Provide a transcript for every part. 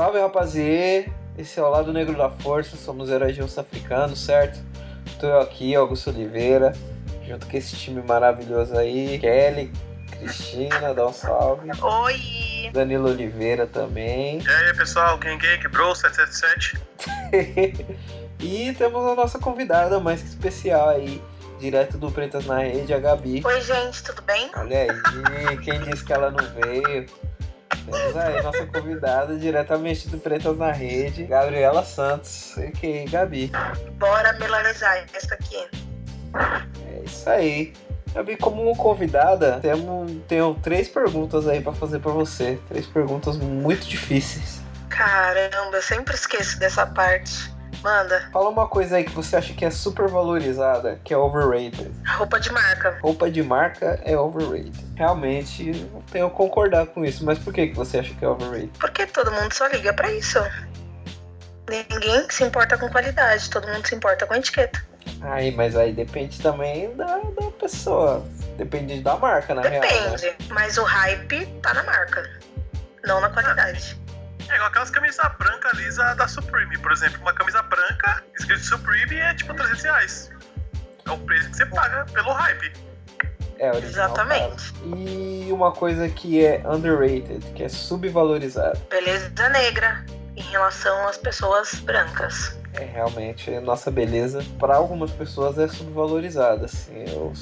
Salve, rapaziê! Esse é o Lado Negro da Força, somos heróis de urso africano, certo? Tô eu aqui, Augusto Oliveira, junto com esse time maravilhoso aí, Kelly, Cristina, dá um salve. Oi! Danilo Oliveira também. E aí, pessoal, quem quebrou 777? E temos a nossa convidada mais que especial aí, direto do Pretas na Rede, a Gabi. Oi, gente, tudo bem? Olha aí, quem disse que ela não veio? Temos aí nossa convidada diretamente do Pretas na Rede, Gabriela Santos, a.k.a. Gabi. Bora melanizar essa aqui. É isso aí. Gabi, como convidada, tenho três perguntas aí pra fazer pra você. Três perguntas muito difíceis. Caramba, eu sempre esqueço dessa parte. Manda. Fala uma coisa aí que você acha que é super valorizada, que é overrated. Roupa de marca. Roupa de marca é overrated. Realmente, não tenho que concordar com isso, mas por que você acha que é overrated? Porque todo mundo só liga pra isso. Ninguém se importa com qualidade, todo mundo se importa com etiqueta. Aí, mas aí depende também da pessoa. Depende da marca, na real. Depende, né? Mas o hype tá na marca, não na qualidade. É igual aquelas camisas brancas lisa da Supreme, por exemplo. Uma camisa branca escrito Supreme é tipo R$300. É o preço que você paga pelo hype. É, original. Exatamente. Cara. E uma coisa que é underrated, que é subvalorizada. Beleza negra em relação às pessoas brancas. É, realmente, a nossa beleza, para algumas pessoas, é subvalorizada. Assim, eu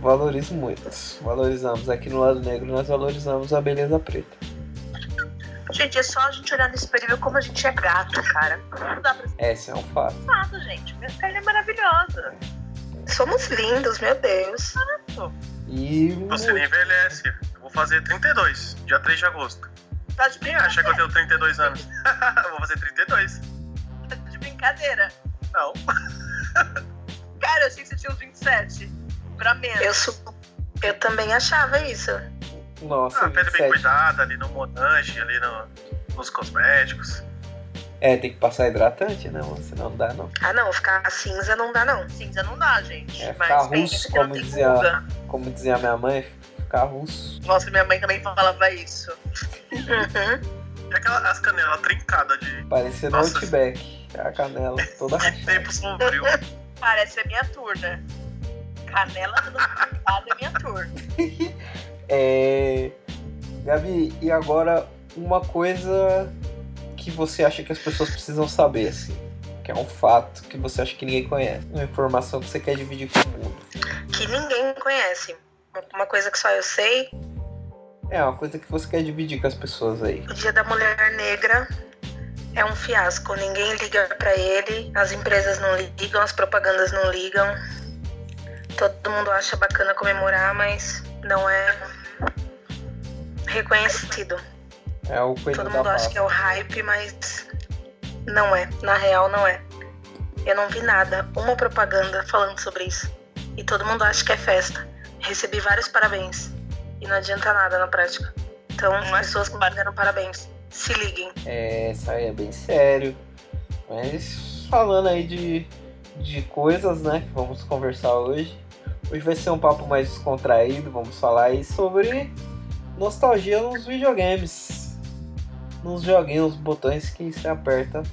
valorizo muito. Valorizamos. Aqui no Lado Negro, nós valorizamos a beleza preta. Gente, é só a gente olhar no espelho e ver como a gente é gato, cara. Não dá pra... Esse é um fato. Fato, gente. Minha pele é maravilhosa. Somos lindos, meu Deus. E... Você nem envelhece. Eu vou fazer 32, dia 3 de agosto. Tá de brincadeira. Quem acha que eu tenho 32 anos? Eu vou fazer 32. Tá de brincadeira. Não. Cara, eu achei que você tinha uns 27. Pra menos. Eu também achava isso. Nossa, pele bem cuidada ali no Monange, ali nos cosméticos. É, tem que passar hidratante, né? Senão não dá, não. Ah, não, ficar cinza não dá, não. Cinza não dá, gente. É, ficar russo, como dizia a minha mãe, ficar russo. Nossa, minha mãe também falava isso. Uhum. E aquelas canelas trincadas de... Parecendo Outback. A canela toda rachada. Tempo sombrio. Parece a minha turna. Canela toda trincada é minha turna. Gabi, e agora uma coisa que você acha que as pessoas precisam saber, assim, que é um fato que você acha que ninguém conhece, uma informação que você quer dividir com o mundo. Que ninguém conhece, uma coisa que só eu sei. É, uma coisa que você quer dividir com as pessoas aí. O Dia da Mulher Negra é um fiasco, ninguém liga pra ele, as empresas não ligam, as propagandas não ligam, todo mundo acha bacana comemorar, mas não é... reconhecido. É o coelho da pasta. Todo mundo acha que é o hype, mas não é. Na real, não é. Eu não vi nada, uma propaganda falando sobre isso. E todo mundo acha que é festa. Recebi vários parabéns. E não adianta nada na prática. Então, as pessoas que me deram parabéns, se liguem. É, isso aí é bem sério. Mas falando aí de coisas, né, que vamos conversar hoje. Hoje vai ser um papo mais descontraído. Vamos falar aí sobre... nostalgia nos videogames. Nos joguinhos, botões que se aperta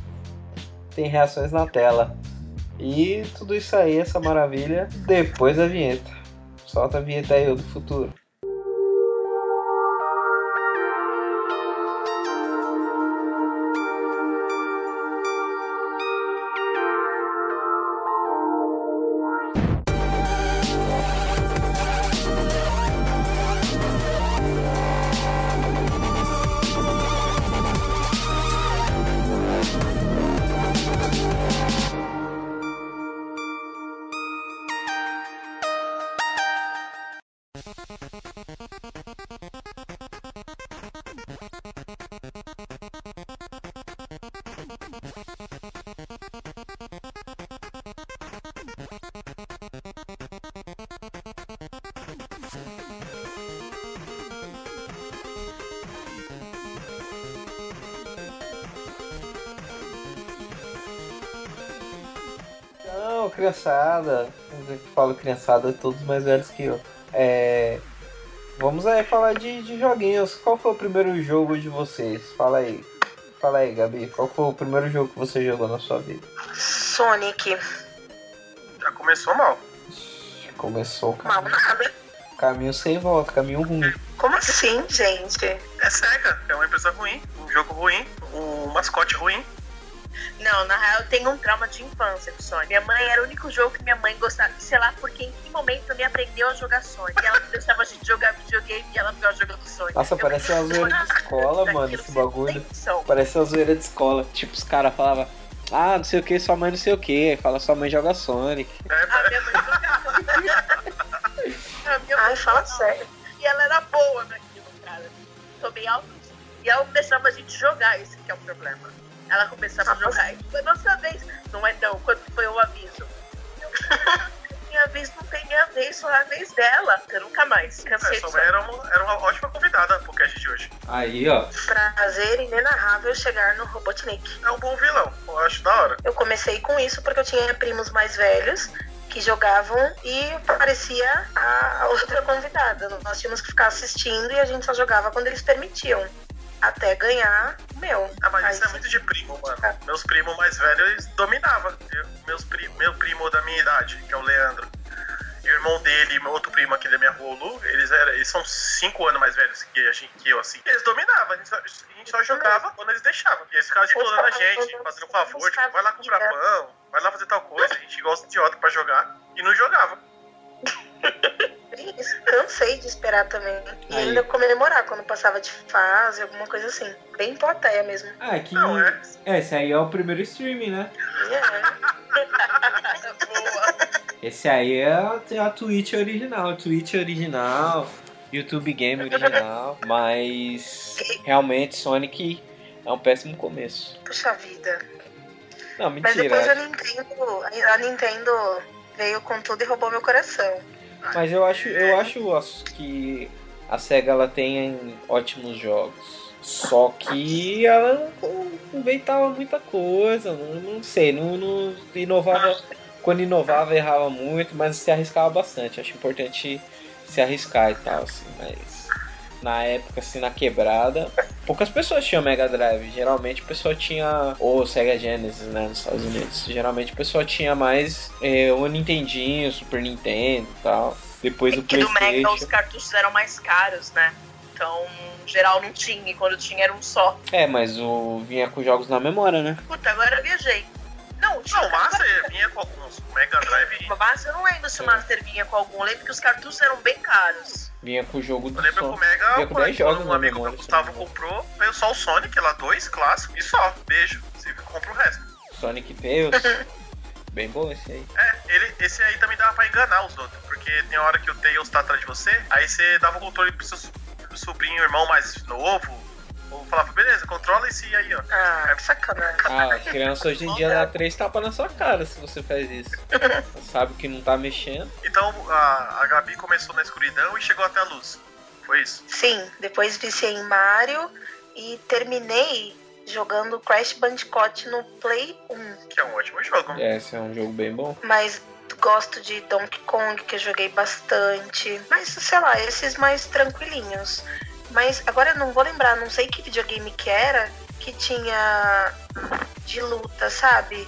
tem reações na tela. E tudo isso aí, essa maravilha, depois da vinheta. Solta a vinheta aí, eu do futuro. Criançada, eu falo criançada, todos mais velhos que eu. Vamos aí falar de joguinhos. Qual foi o primeiro jogo de vocês? Fala aí. Fala aí, Gabi, qual foi o primeiro jogo que você jogou na sua vida? Sonic. Já começou mal. Começou, cara. Mal, nada. Caminho sem volta, caminho ruim. Como assim, gente? É sério, é uma empresa ruim, um jogo ruim, um mascote ruim. Não, na real eu tenho um trauma de infância do Sonic. Minha mãe era o único jogo que minha mãe gostava, sei lá porque em que momento me aprendeu a jogar Sonic. Ela deixava a gente jogar videogame e ela ficava jogando Sonic. Nossa, parece uma zoeira de escola, mano, esse bagulho. Parece uma zoeira de escola. Tipo, os caras falavam, ah, não sei o que, sua mãe não sei o que. Fala, sua mãe joga Sonic. A minha mãe jogava. A minha mãe fala sério. E ela era boa naquilo, cara. Tomei alto. E ela deixava a gente jogar, esse que é o problema. Ela começava a jogar e foi nossa vez. Não é não, quando foi o aviso? Minha vez não tem minha vez, só a vez dela. Eu nunca mais. Sua mãe era uma ótima convidada pro cast de hoje. Aí, ó. Prazer inenarrável chegar no Robotnik. É um bom vilão, eu acho da hora. Eu comecei com isso porque eu tinha primos mais velhos que jogavam e parecia a outra convidada. Nós tínhamos que ficar assistindo e a gente só jogava quando eles permitiam. Até ganhar o meu. Ah, mas isso é muito de primo, mano. Ah. Meus primos mais velhos dominavam. Meu primo da minha idade, que é o Leandro, e o irmão dele e meu outro primo aqui da minha rua, o Lu, eles são 5 anos mais velhos que eu, assim. Eles dominavam, a gente só jogava quando eles deixavam. E eles ficavam ajudando a gente, fazendo um favor, tipo, vai lá comprar pão, vai lá fazer tal coisa. A gente gosta de idiota pra jogar e não jogava. Isso, cansei de esperar também. E aí, ainda comemorar quando passava de fase, alguma coisa assim. Bem plateia mesmo. Ah, que. Não, é. Esse aí é o primeiro streaming, né? É. Boa. Esse aí é a Twitch original. Twitch original, YouTube Game original. Mas realmente Sonic é um péssimo começo. Puxa vida. Não, mentira. Mas depois a Nintendo veio com tudo e roubou meu coração. Mas eu acho que a SEGA ela tem ótimos jogos. Só que ela inventava muita coisa. Não sei, inovava. Quando inovava, errava muito, mas se arriscava bastante. Acho importante se arriscar e tal, assim. Mas na época, assim, na quebrada, poucas pessoas tinham Mega Drive. Geralmente o pessoal tinha... ou Sega Genesis, né, nos Estados Unidos. Geralmente o pessoal tinha mais o Nintendinho, Super Nintendo e tal. Depois do PlayStation. Porque no Mega os cartuchos eram mais caros, né? Então, geral não tinha. E quando tinha, era um só. É, mas vinha com jogos na memória, né? Puta, agora eu viajei. Não, o Master vinha com alguns. O Mega Drive... eu não lembro se o Master vinha com algum. Eu lembro que os cartuchos eram bem caros. Vinha com o jogo do Sonic. Eu lembro que o Mega, um amigo meu, Gustavo, comprou. Veio só o Sonic lá, 2 clássico. E só, beijo, você compra o resto. Sonic Tails. Bem bom esse aí. É, esse aí também dava pra enganar os outros. Porque tem hora que o Tails tá atrás de você. Aí você dava o controle pro seu sobrinho, irmão mais novo. Ou falava, beleza, controla esse aí, ó. Ah, que sacanagem. Ah, criança hoje em dia dá 3 tapas na sua cara se você faz isso. Você sabe que não tá mexendo. Então a Gabi começou na escuridão e chegou até a luz. Foi isso? Sim, depois viciei em Mario e terminei jogando Crash Bandicoot no Play 1. Que é um ótimo jogo. Esse é um jogo bem bom. Mas gosto de Donkey Kong, que eu joguei bastante. Mas, sei lá, esses mais tranquilinhos. Mas agora eu não vou lembrar, não sei que videogame que era, que tinha de luta, sabe?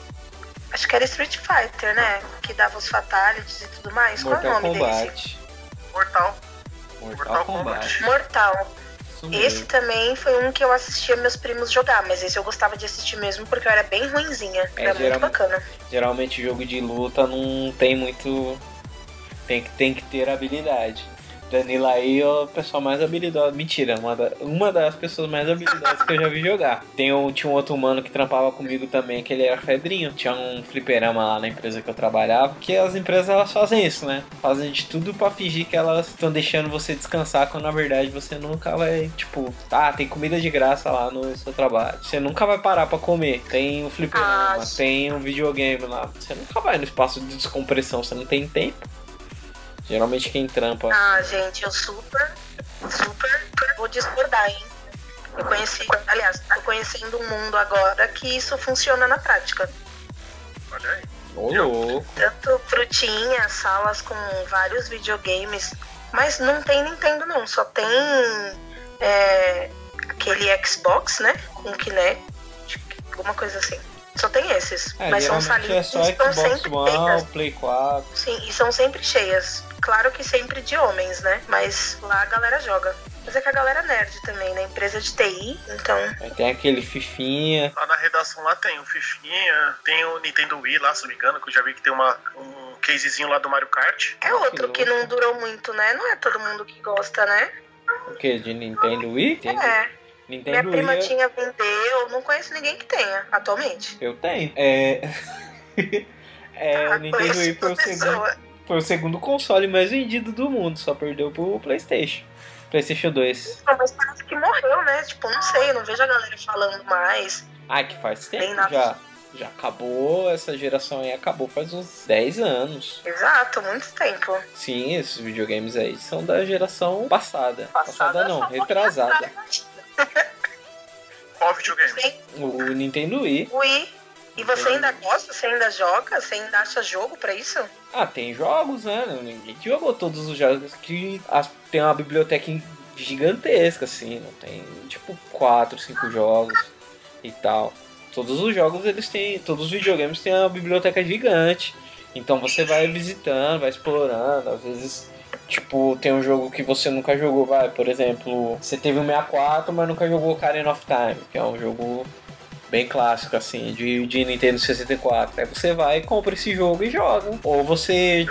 Acho que era Street Fighter, né? Que dava os fatalities e tudo mais. Mortal. Qual é o nome desse? Mortal Kombat. Mortal. Esse também foi um que eu assistia meus primos jogar, mas esse eu gostava de assistir mesmo porque eu era bem ruinzinha. Era muito bacana. Geralmente jogo de luta não tem muito... Tem que ter habilidade. Danilo aí é o pessoal mais habilidoso. Mentira, uma das pessoas mais habilidosas que eu já vi jogar. Tinha um outro humano que trampava comigo também, que ele era Fedrinho. Tinha um fliperama lá na empresa que eu trabalhava, porque as empresas elas fazem isso, né? Fazem de tudo pra fingir que elas estão deixando você descansar, quando na verdade você nunca vai, tipo... Ah, tem comida de graça lá no seu trabalho. Você nunca vai parar pra comer. Tem um fliperama, tem um videogame lá. Você nunca vai no espaço de descompressão, você não tem tempo. Geralmente quem trampa... Ah, gente, eu super vou discordar, hein? Tô conhecendo um mundo agora que isso funciona na prática. Olha aí. Ô, louco. Tanto frutinha, salas com vários videogames, mas não tem Nintendo não, só tem aquele Xbox, né? Com Kinect. alguma coisa assim. Só tem esses, mas são salinhas que estão sempre cheias. Play 4. Sim, e são sempre cheias. Claro que sempre de homens, né? Mas lá a galera joga. Mas é que a galera nerd também, né? Empresa de TI, então... Aí tem aquele Fifinha. Lá na redação lá tem o Fifinha, tem o Nintendo Wii lá, se não me engano, que eu já vi que tem um casezinho lá do Mario Kart. É outro que não durou muito, né? Não é todo mundo que gosta, né? O quê? De Nintendo Wii? É. Nintendo Minha prima tinha, vendeu, não conheço ninguém que tenha, atualmente. Eu tenho. O Nintendo Wii foi o segundo console mais vendido do mundo, só perdeu pro PlayStation. PlayStation 2. Mas parece que morreu, né? Tipo, não sei, não vejo a galera falando mais. Ai, que faz tempo já acabou, essa geração aí acabou faz uns 10 anos. Exato, muito tempo. Sim, esses videogames aí são da geração passada. Passada não, retrasada. Qual videogame? Sim. O Nintendo Wii. E você ainda gosta? Você ainda joga? Você ainda acha jogo pra isso? Ah, tem jogos, né? Ninguém jogou todos os jogos. Que tem uma biblioteca gigantesca, assim. Não tem, tipo, 4, 5 jogos e tal. Todos os jogos, eles têm... Todos os videogames têm uma biblioteca gigante. Então você vai visitando, vai explorando. Às vezes, tipo, tem um jogo que você nunca jogou. Vai, por exemplo, você teve o 64, mas nunca jogou Ocarina of Time. Que é um jogo... bem clássico, assim, de Nintendo 64. Aí você vai, compra esse jogo e joga. Ou você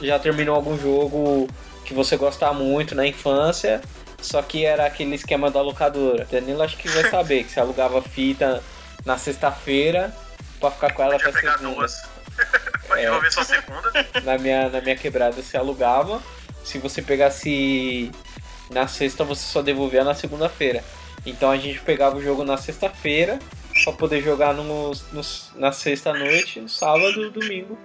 já terminou algum jogo que você gostava muito na infância, só que era aquele esquema da locadora. Danilo acho que vai saber que você alugava fita na sexta-feira pra ficar com ela até segunda. Duas. Vai devolver só segunda. Na minha quebrada você alugava. Se você pegasse na sexta, você só devolvia na segunda-feira. Então a gente pegava o jogo na sexta-feira pra poder jogar na sexta-noite, no sábado, domingo.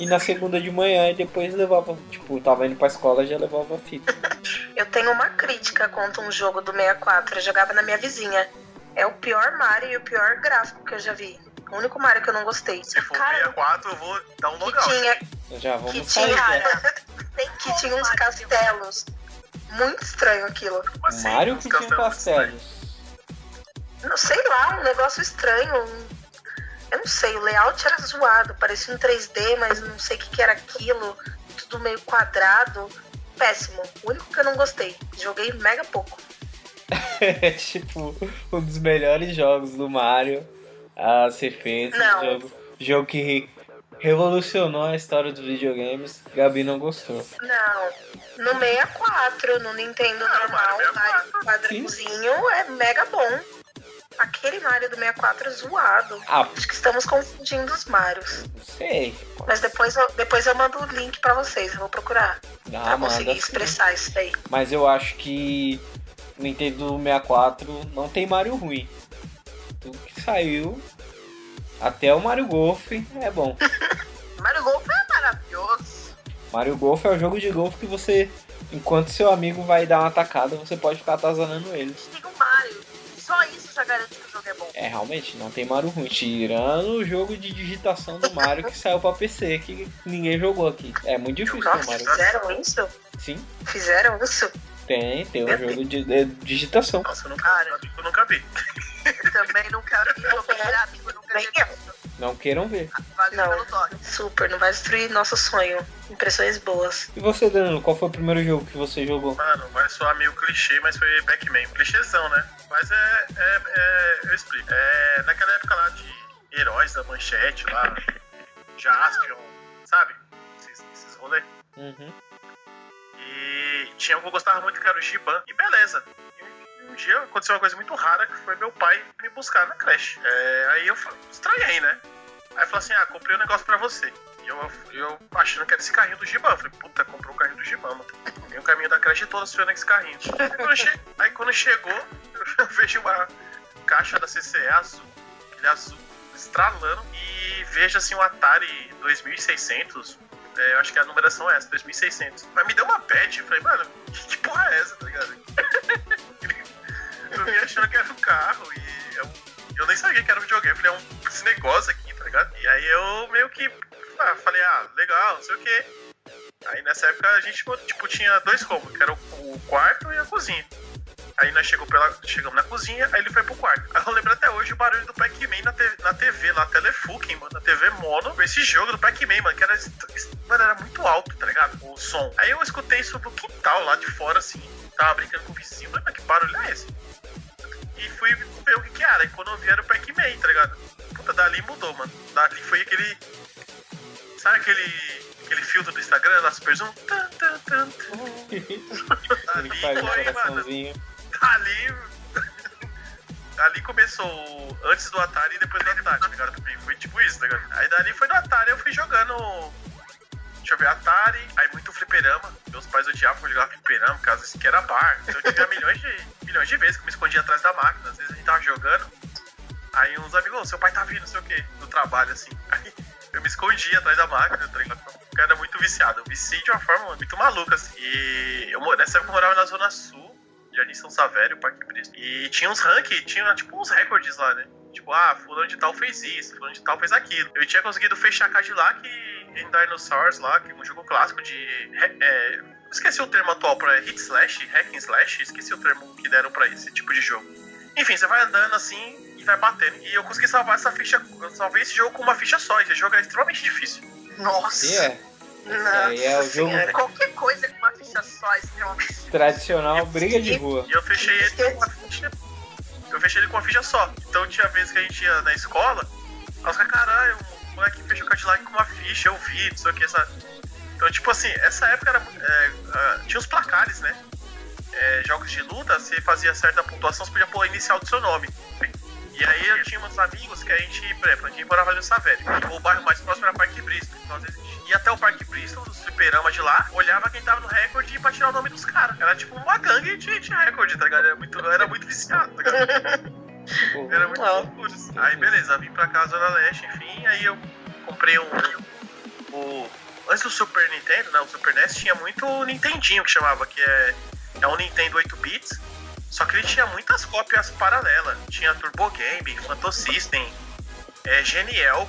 E na segunda de manhã e depois levava, tipo, tava indo pra escola, já levava a fita. Eu tenho uma crítica contra um jogo do 64, eu jogava na minha vizinha. É o pior Mario e o pior gráfico que eu já vi. O único Mario que eu não gostei. Se for 64, eu vou dar um local. Que tinha uns castelos. Muito estranho aquilo. Assim, Mario que tinha castelos. Não sei lá, um negócio estranho. Eu não sei, o layout era zoado, parecia um 3D, mas não sei o que era aquilo. Tudo meio quadrado. Péssimo. O único que eu não gostei. Joguei mega pouco. É tipo um dos melhores jogos do Mario a ser feito. Jogo que revolucionou a história dos videogames. Gabi não gostou. Não, no 64, no Nintendo normal, Mario quadradinho é mega bom. Aquele Mario do 64 é zoado. Acho que estamos confundindo os Marios. Não sei. Mas depois eu mando o link pra vocês, eu vou procurar. Pra conseguir expressar isso daí. Mas eu acho que no Nintendo 64 não tem Mario ruim. Tudo que saiu... Até o Mario Golf é bom. Mario Golf é maravilhoso. Mario Golf é o jogo de golfe que você, enquanto seu amigo vai dar uma tacada, você pode ficar atazanando ele. Tem o Mario. Só isso já garante que o jogo é bom. É, realmente, não tem Mario ruim. Tirando o jogo de digitação do Mario que saiu pra PC, que ninguém jogou aqui. É muito difícil o Mario. Fizeram isso? Sim. Fizeram isso? Tem um jogo de digitação. Nossa, eu nunca vi. Eu também nunca vi, eu vou virar amigo, eu nunca vi. Não queiram ver. Valeu pelo toque. Super, não vai destruir nosso sonho. Impressões boas. E você, Danilo, qual foi o primeiro jogo que você jogou? Mano, vai soar meio clichê, mas foi Pac-Man. Clichêzão, né? Mas eu explico. Naquela época lá de heróis da manchete, lá, Jaspion, sabe? Esses rolês. Uhum. E tinha um que eu gostava muito, que era o Giban. E beleza. Um dia aconteceu uma coisa muito rara, que foi meu pai me buscar na creche. Aí eu estranhei, né? Aí falou assim, comprei um negócio pra você. E eu achando que era esse carrinho do Giban. Falei, puta, comprou o carrinho do Giban, mano. E o caminho da creche todo se foi nesse carrinho. Aí quando chegou, eu vejo uma caixa da CCE azul, aquele azul estralando. E vejo assim um Atari 2600, eu acho que a numeração é essa, 2600. Mas me deu uma bad, falei, mano, que porra é essa, tá ligado? Eu me achando que era um carro e eu nem sabia que era um videogame. Falei, esse negócio aqui, tá ligado? E aí eu meio que falei, legal, não sei o quê. Aí nessa época a gente, tipo, tinha dois cômodos, que era o quarto e a cozinha. Aí nós chegamos na cozinha, aí ele foi pro quarto. Aí eu lembro até hoje o barulho do Pac-Man na TV, na Telefuken, mano, na TV mono. Esse jogo do Pac-Man, mano, que era muito alto, tá ligado? O som. Aí eu escutei isso do quintal lá de fora, assim, tava brincando com o vizinho, mas que barulho é esse? E fui ver o que era, e quando eu vi era o Pac-Man, tá ligado? Puta, dali mudou, mano. Dali foi aquele... Sabe aquele filtro do Instagram lá, super zoom? Dali foi, mano. Dali começou antes do Atari e depois do Atari, tá ligado? Foi tipo isso, tá ligado? Aí dali foi do Atari, eu fui jogando... Deixa eu ver, Atari, aí muito fliperama. Meus pais odiavam que eu jogava fliperama, por causa que era bar. Então eu tinha milhões de vezes que eu me escondia atrás da máquina. Às vezes a gente tava jogando, aí uns amigos, seu pai tá vindo, não sei o quê, do trabalho, assim. Aí eu me escondia atrás da máquina, tá ligado? O cara era muito viciado. Eu viciei de uma forma muito maluca, assim. E nessa época eu morava na Zona Sul, Jardim São Savério, Parque Brito. E tinha uns rankings, tinha tipo uns recordes lá, né? Tipo, fulano de tal fez isso, fulano de tal fez aquilo. Eu tinha conseguido fechar Cadillac em Dinosaurs lá, que é um jogo clássico de... esqueci o termo atual pra hit slash, hack and slash, esqueci o termo que deram pra esse tipo de jogo. Enfim, você vai andando assim e vai batendo. E eu consegui salvar essa ficha, eu salvei esse jogo com uma ficha só, esse jogo é extremamente difícil. Nossa! Yeah. Nossa, é o jogo... Qualquer coisa com uma ficha só, extremamente tradicional, briga de rua. E eu fechei ele com uma ficha... Eu fechei ele com uma ficha só. Então tinha vezes que a gente ia na escola, nós falamos, caralho, o moleque fechou o Cadillac com uma ficha, eu vi, não sei o que, sabe? Então, tipo assim, essa época era, tinha os placares, né? Jogos de luta, você fazia certa pontuação, você podia pôr a inicial do seu nome. E aí eu tinha uns amigos que a gente, por exemplo, a gente morava no Savério. O bairro mais próximo era Parque Bristol. Então, às vezes, a gente ia até o Parque Bristol, dos fliperamas de lá, olhava quem tava no recorde pra tirar o nome dos caras. Era tipo uma gangue de recorde, tá ligado? Era muito viciado, tá ligado? Era muito loucura. Aí beleza, vim pra casa, Zona Leste, enfim, aí eu comprei antes do Super Nintendo, né, o Super NES tinha muito Nintendinho que chamava, que é um Nintendo 8-bits, só que ele tinha muitas cópias paralelas, tinha Turbo Game, Phantom System, Geniel,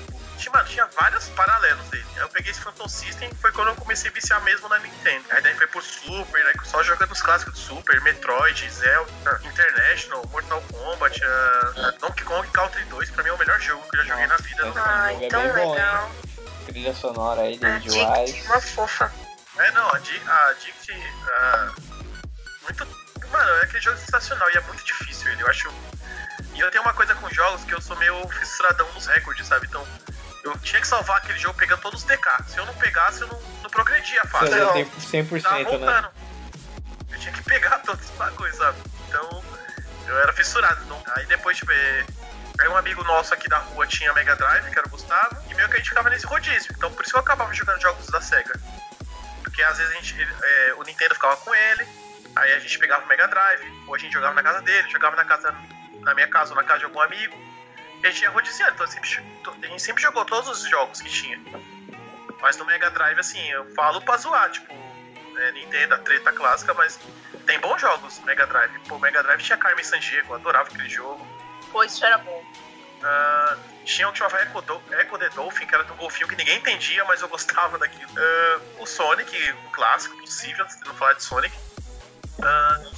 tinha vários paralelos dele. Aí eu peguei esse Phantom System, foi quando eu comecei a viciar mesmo na Nintendo. Aí daí foi pro Super, aí só jogando os clássicos do Super, Metroid, Zelda, International, Mortal Kombat, Donkey Kong Country 2, pra mim é o melhor jogo que eu já joguei na vida. Então é bem legal. Bom, trilha sonora aí, David Wise. Uma fofa. Muito... Mano, é aquele jogo sensacional e é muito difícil ele, eu acho... E eu tenho uma coisa com jogos que eu sou meio fissuradão nos recordes, sabe? Então... Eu tinha que salvar aquele jogo pegando todos os DK. Se eu não pegasse, eu não progredia a fase. Então, 100%, tava voltando, né? Eu tinha que pegar todos os bagulhos, sabe? Então, eu era fissurado. Então. Aí depois, tipo, aí um amigo nosso aqui da rua tinha Mega Drive, que era o Gustavo, e meio que a gente ficava nesse rodízio. Então, por isso que eu acabava jogando jogos da SEGA. Porque às vezes o Nintendo ficava com ele, aí a gente pegava o Mega Drive, ou a gente jogava na casa dele, jogava na minha casa ou na casa de algum amigo. A gente ia rodizando, então a gente sempre jogou todos os jogos que tinha. Mas no Mega Drive, assim, eu falo pra zoar, tipo, Nintendo, a treta clássica, mas tem bons jogos no Mega Drive. Pô, Mega Drive tinha Carmen Sandiego, eu adorava aquele jogo. Pô, isso era bom. Tinha um que chamava Echo the Dolphin, que era de um golfinho que ninguém entendia, mas eu gostava daquilo. O Sonic, um clássico, possível, se não falar de Sonic.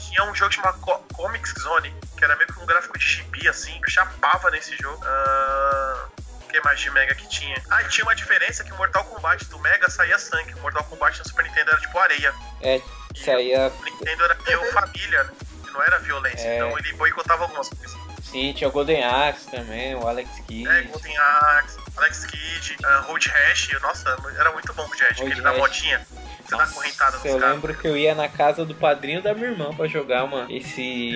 Tinha um jogo chamado Comics Zone, que era meio que um gráfico de chibi, assim. Eu chapava nesse jogo. O que mais de Mega que tinha? Tinha uma diferença que o Mortal Kombat do Mega saía sangue. O Mortal Kombat no Super Nintendo era tipo areia. Saía... O Nintendo era meio família, né? Não era violência. Então ele boicotava algumas coisas. Sim, tinha o Golden Axe também, o Alex Kidd. Golden Axe, Alex Kidd, Road Rash. Nossa, era muito bom o Road Rash, aquele da motinha. Nossa, eu lembro que eu ia na casa do padrinho da minha irmã pra jogar, mano, esse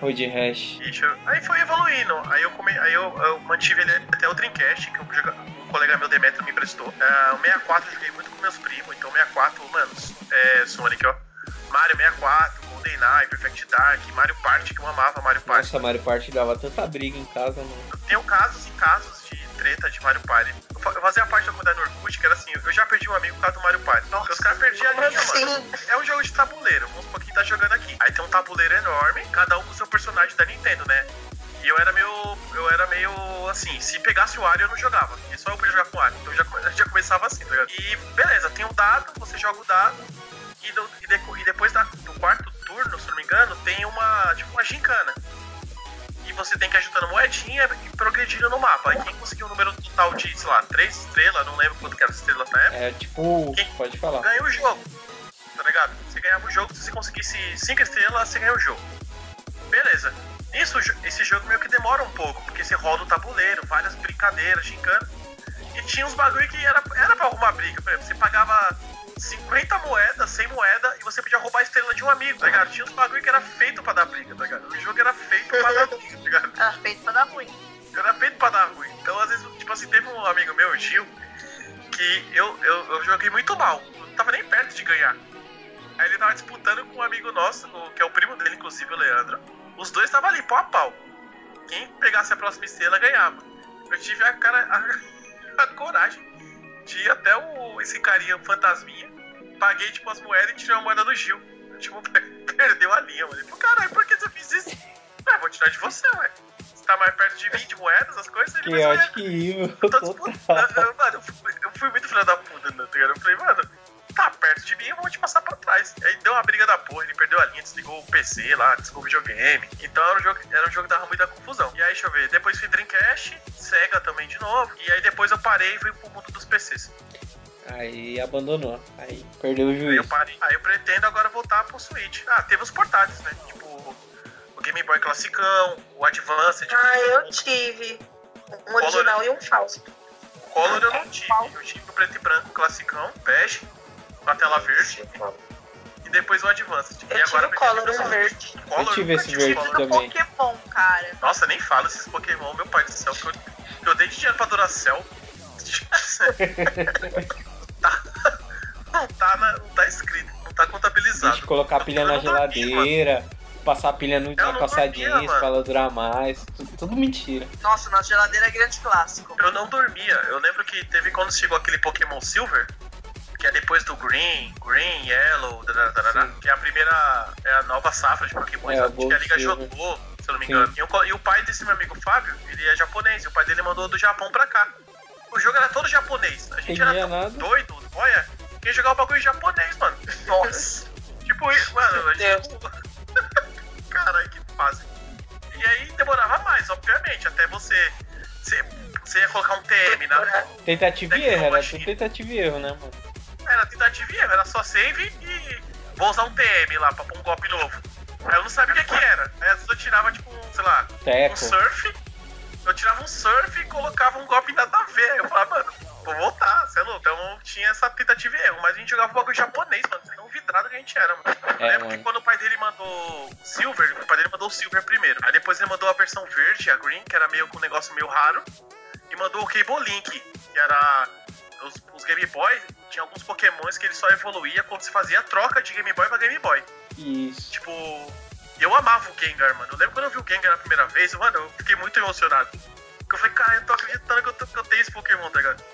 Road Rash. Aí foi evoluindo, aí eu mantive ele até o Dreamcast, que um colega meu, Demetrio, me emprestou. O 64 eu joguei muito com meus primos, então o 64, mano, Sonic, ó. Mario 64, GoldenEye, Perfect Dark, Mario Party, que eu amava Mario Party. Nossa, Mario Party dava tanta briga em casa, mano. Eu tenho casos e casos de treta de Mario Party. Eu fazia a parte da comunidade no Orkut, que era assim, eu já perdi um amigo por causa do Mario Party. Nossa, os caras perdiam a linha, mano. É um jogo de tabuleiro, vamos supor que tá jogando aqui. Aí tem um tabuleiro enorme, cada um com o seu personagem da Nintendo, né? E eu era meio assim, se pegasse o Ario eu não jogava, e só eu podia jogar com o Ario. Então eu já começava assim, tá ligado? E beleza, tem um dado, você joga o dado, e depois do quarto turno, se não me engano, americano tem uma, tipo, uma gincana. E você tem que ir ajudando moedinha e progredindo no mapa. Aí quem conseguiu um número total de, sei lá, 3 estrelas, não lembro quanto que era estrelas na época. É, tipo, quem pode falar. Ganha o jogo, tá ligado? Você ganhava o jogo, se você conseguisse 5 estrelas, você ganha o jogo. Beleza. Isso, esse jogo meio que demora um pouco, porque você roda o tabuleiro, várias brincadeiras, gincana. E tinha uns bagulho que era pra arrumar briga. Por exemplo, você pagava 50 moedas, 100 moedas, e você podia roubar a estrela de um amigo, tá ligado? Tinha uns bagulho que era feito pra dar briga, tá ligado? O jogo era feito pra dar briga, tá ligado? Era feito pra dar ruim. Era feito pra dar ruim. Então, às vezes, tipo assim, teve um amigo meu, o Gil, que eu joguei muito mal. Eu não tava nem perto de ganhar. Aí ele tava disputando com um amigo nosso, que é o primo dele, inclusive, o Leandro. Os dois estavam ali, pau a pau. Quem pegasse a próxima estrela ganhava. Eu tive a coragem de ir até esse carinha fantasminha. Paguei tipo as moedas e tirei uma moeda do Gil. Eu, tipo, perdeu a linha, mano. Ele falou, caralho, por que você fez isso? Ué, vou tirar de você, ué. Você tá mais perto de mim, de moedas, as coisas. Ele eu acho que mano, eu fui muito filho da puta, né? Eu falei, mano, tá perto de mim, eu vou te passar pra trás. Aí deu uma briga da porra, ele perdeu a linha, desligou o PC lá, desligou o videogame. Então era um jogo que dava muita confusão. E aí, deixa eu ver, depois fui Dreamcast, Sega também de novo. E aí depois eu parei e fui pro mundo dos PCs. Aí abandonou, aí perdeu o juízo. Aí eu parei, aí eu pretendo agora voltar pro Switch. Ah, teve os portáteis, né? Tipo, o Game Boy Classicão, o Advance. Tipo, eu tive um original e um falso. O Color eu não tive, eu tive o preto e branco, classicão, bege. Com a tela verde. E depois o Advanced. Eu tive o Color, um verde. Eu tive esse verde também. Pokémon, cara. Nossa, nem falo esses Pokémon, meu pai do céu. Eu dei de dinheiro pra Duracell. Não tá escrito, não tá contabilizado. Deixa eu colocar a pilha na geladeira, passar a pilha na passadinha, pra ela durar mais. Tudo mentira. Nossa, na geladeira é grande clássico. Eu não dormia. Eu lembro que teve quando chegou aquele Pokémon Silver. Que é depois do Green, Yellow, que é a primeira, é a nova safra de Pokémon, que a Liga jogou, se eu não me engano. E o pai desse meu amigo Fábio, ele é japonês, e o pai dele mandou do Japão pra cá. O jogo era todo japonês, a gente era tão doido, olha, quem jogava o bagulho japonês, mano. Nossa, tipo isso, mano, a gente... Caralho, que fase. E aí demorava mais, obviamente, até você ia colocar um TM na... Tentativa e erro, era tudo tentativa e erro, né, mano? Era tentativa e erro, era só save e vou usar um TM lá pra pôr um golpe novo. Aí eu não sabia o que era. Aí eu tirava tipo, sei lá, Teco. Um surf. Eu tirava um surf e colocava um golpe nada a ver. Aí eu falava, mano, vou voltar, sei lá. Então tinha essa tentativa e erro, mas a gente jogava um bagulho japonês, mano. Tão vidrado que a gente era, mano. Eu lembro que quando o pai dele mandou Silver, o pai dele mandou o Silver primeiro. Aí depois ele mandou a versão verde, a Green, que era meio com um negócio meio raro. E mandou o Cable Link, que era... Os Game Boy, tinha alguns Pokémons que ele só evoluía quando se fazia a troca de Game Boy pra Game Boy. Isso. Tipo, eu amava o Gengar, mano. Eu lembro quando eu vi o Gengar a primeira vez, mano, eu fiquei muito emocionado. Porque eu falei, cara, eu não tô acreditando que eu tenho esse Pokémon, tá ligado?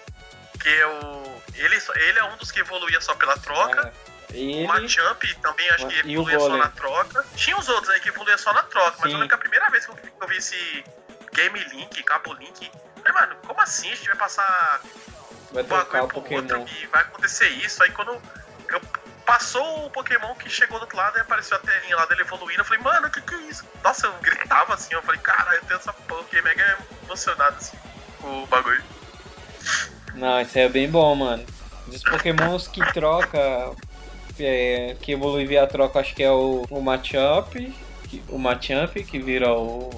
Porque ele é um dos que evoluía só pela troca. O Machamp também acho que evoluía só na troca. Tinha os outros aí que evoluía só na troca, mas eu lembro que a primeira vez que eu vi esse Game Link, Cabo Link, eu falei, mano, como assim? A gente vai passar... Vai trocar o Pokémon. Outro, e vai acontecer isso. Aí quando passou o Pokémon que chegou do outro lado e apareceu a telinha lá dele evoluindo, eu falei, mano, o que é isso? Nossa, eu gritava assim, eu falei, caralho, eu tenho essa porra, fiquei mega emocionado assim com o bagulho. Não, isso aí é bem bom, mano. Dos Pokémons que troca, que evolui via troca, acho que é o Machamp, que vira o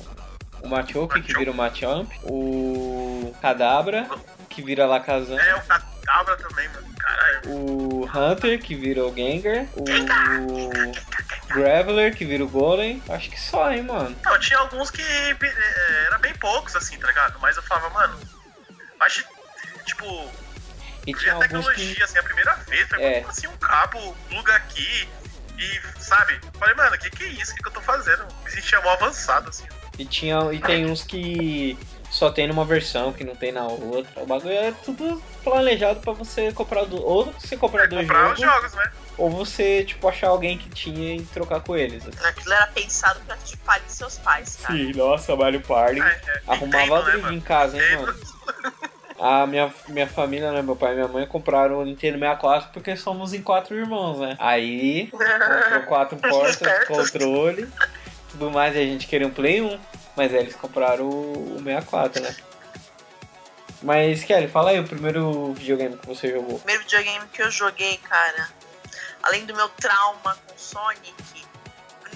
Machoke, que vira o Machamp, o Kadabra, que vira Lacazan. É, o Cadabra também, mano. Caralho. O Hunter, que vira o Gengar. O Graveler, que vira o Golem. Acho que só, hein, mano. Não, tinha alguns que era bem poucos, assim, tá ligado? Mas eu falava, mano, acho que, tipo... E tinha a tecnologia, que... assim, a primeira vez. Foi assim, um cabo, pluga aqui e, sabe? Falei, mano, que é isso? Que eu tô fazendo? Me sentia mó avançado, assim. E tem uns que... Só tem numa versão que não tem na outra. O bagulho é tudo planejado pra você comprar do. Ou você comprar os jogos, né? Ou você, tipo, achar alguém que tinha e trocar com eles. Aquilo era pensado pra te pagar seus pais, cara. Sim, nossa, Mario Party. Arrumava briga em casa, hein, mano? a minha família, né, meu pai e minha mãe compraram o Nintendo 64 porque somos em 4 irmãos, né? Aí, comprou 4 portas, controle, tudo mais, e a gente queria um Play 1, mas aí eles compraram o 64, né? Mas, Kelly, fala aí o primeiro videogame que você jogou. O primeiro videogame que eu joguei, cara, além do meu trauma com Sonic,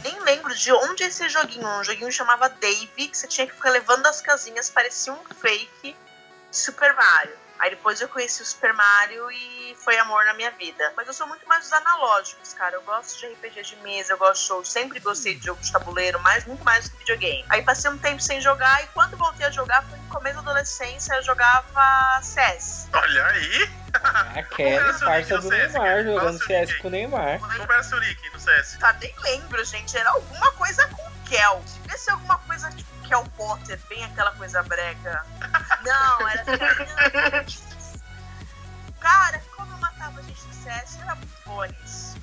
nem lembro de onde é esse joguinho. Um joguinho chamava Dave, que você tinha que ficar levando as casinhas, parecia um fake Super Mario. Aí depois eu conheci o Super Mario e foi amor na minha vida. Mas eu sou muito mais dos analógicos, cara. Eu gosto de RPG de mesa, eu gosto de show, sempre gostei de jogos de tabuleiro, mas muito mais do que videogame. Aí passei um tempo sem jogar e quando voltei a jogar, foi no começo da adolescência, eu jogava CS. Olha aí! A Kelly, parça do Neymar, jogando CS com o Neymar. Como era o Suriken do CS? Tá, nem lembro, gente. Era alguma coisa com Kel. Devia ser alguma coisa tipo Kel Potter, bem aquela coisa brega. Não, era... Cara, como eu matava a gente do CS, era muito bom isso.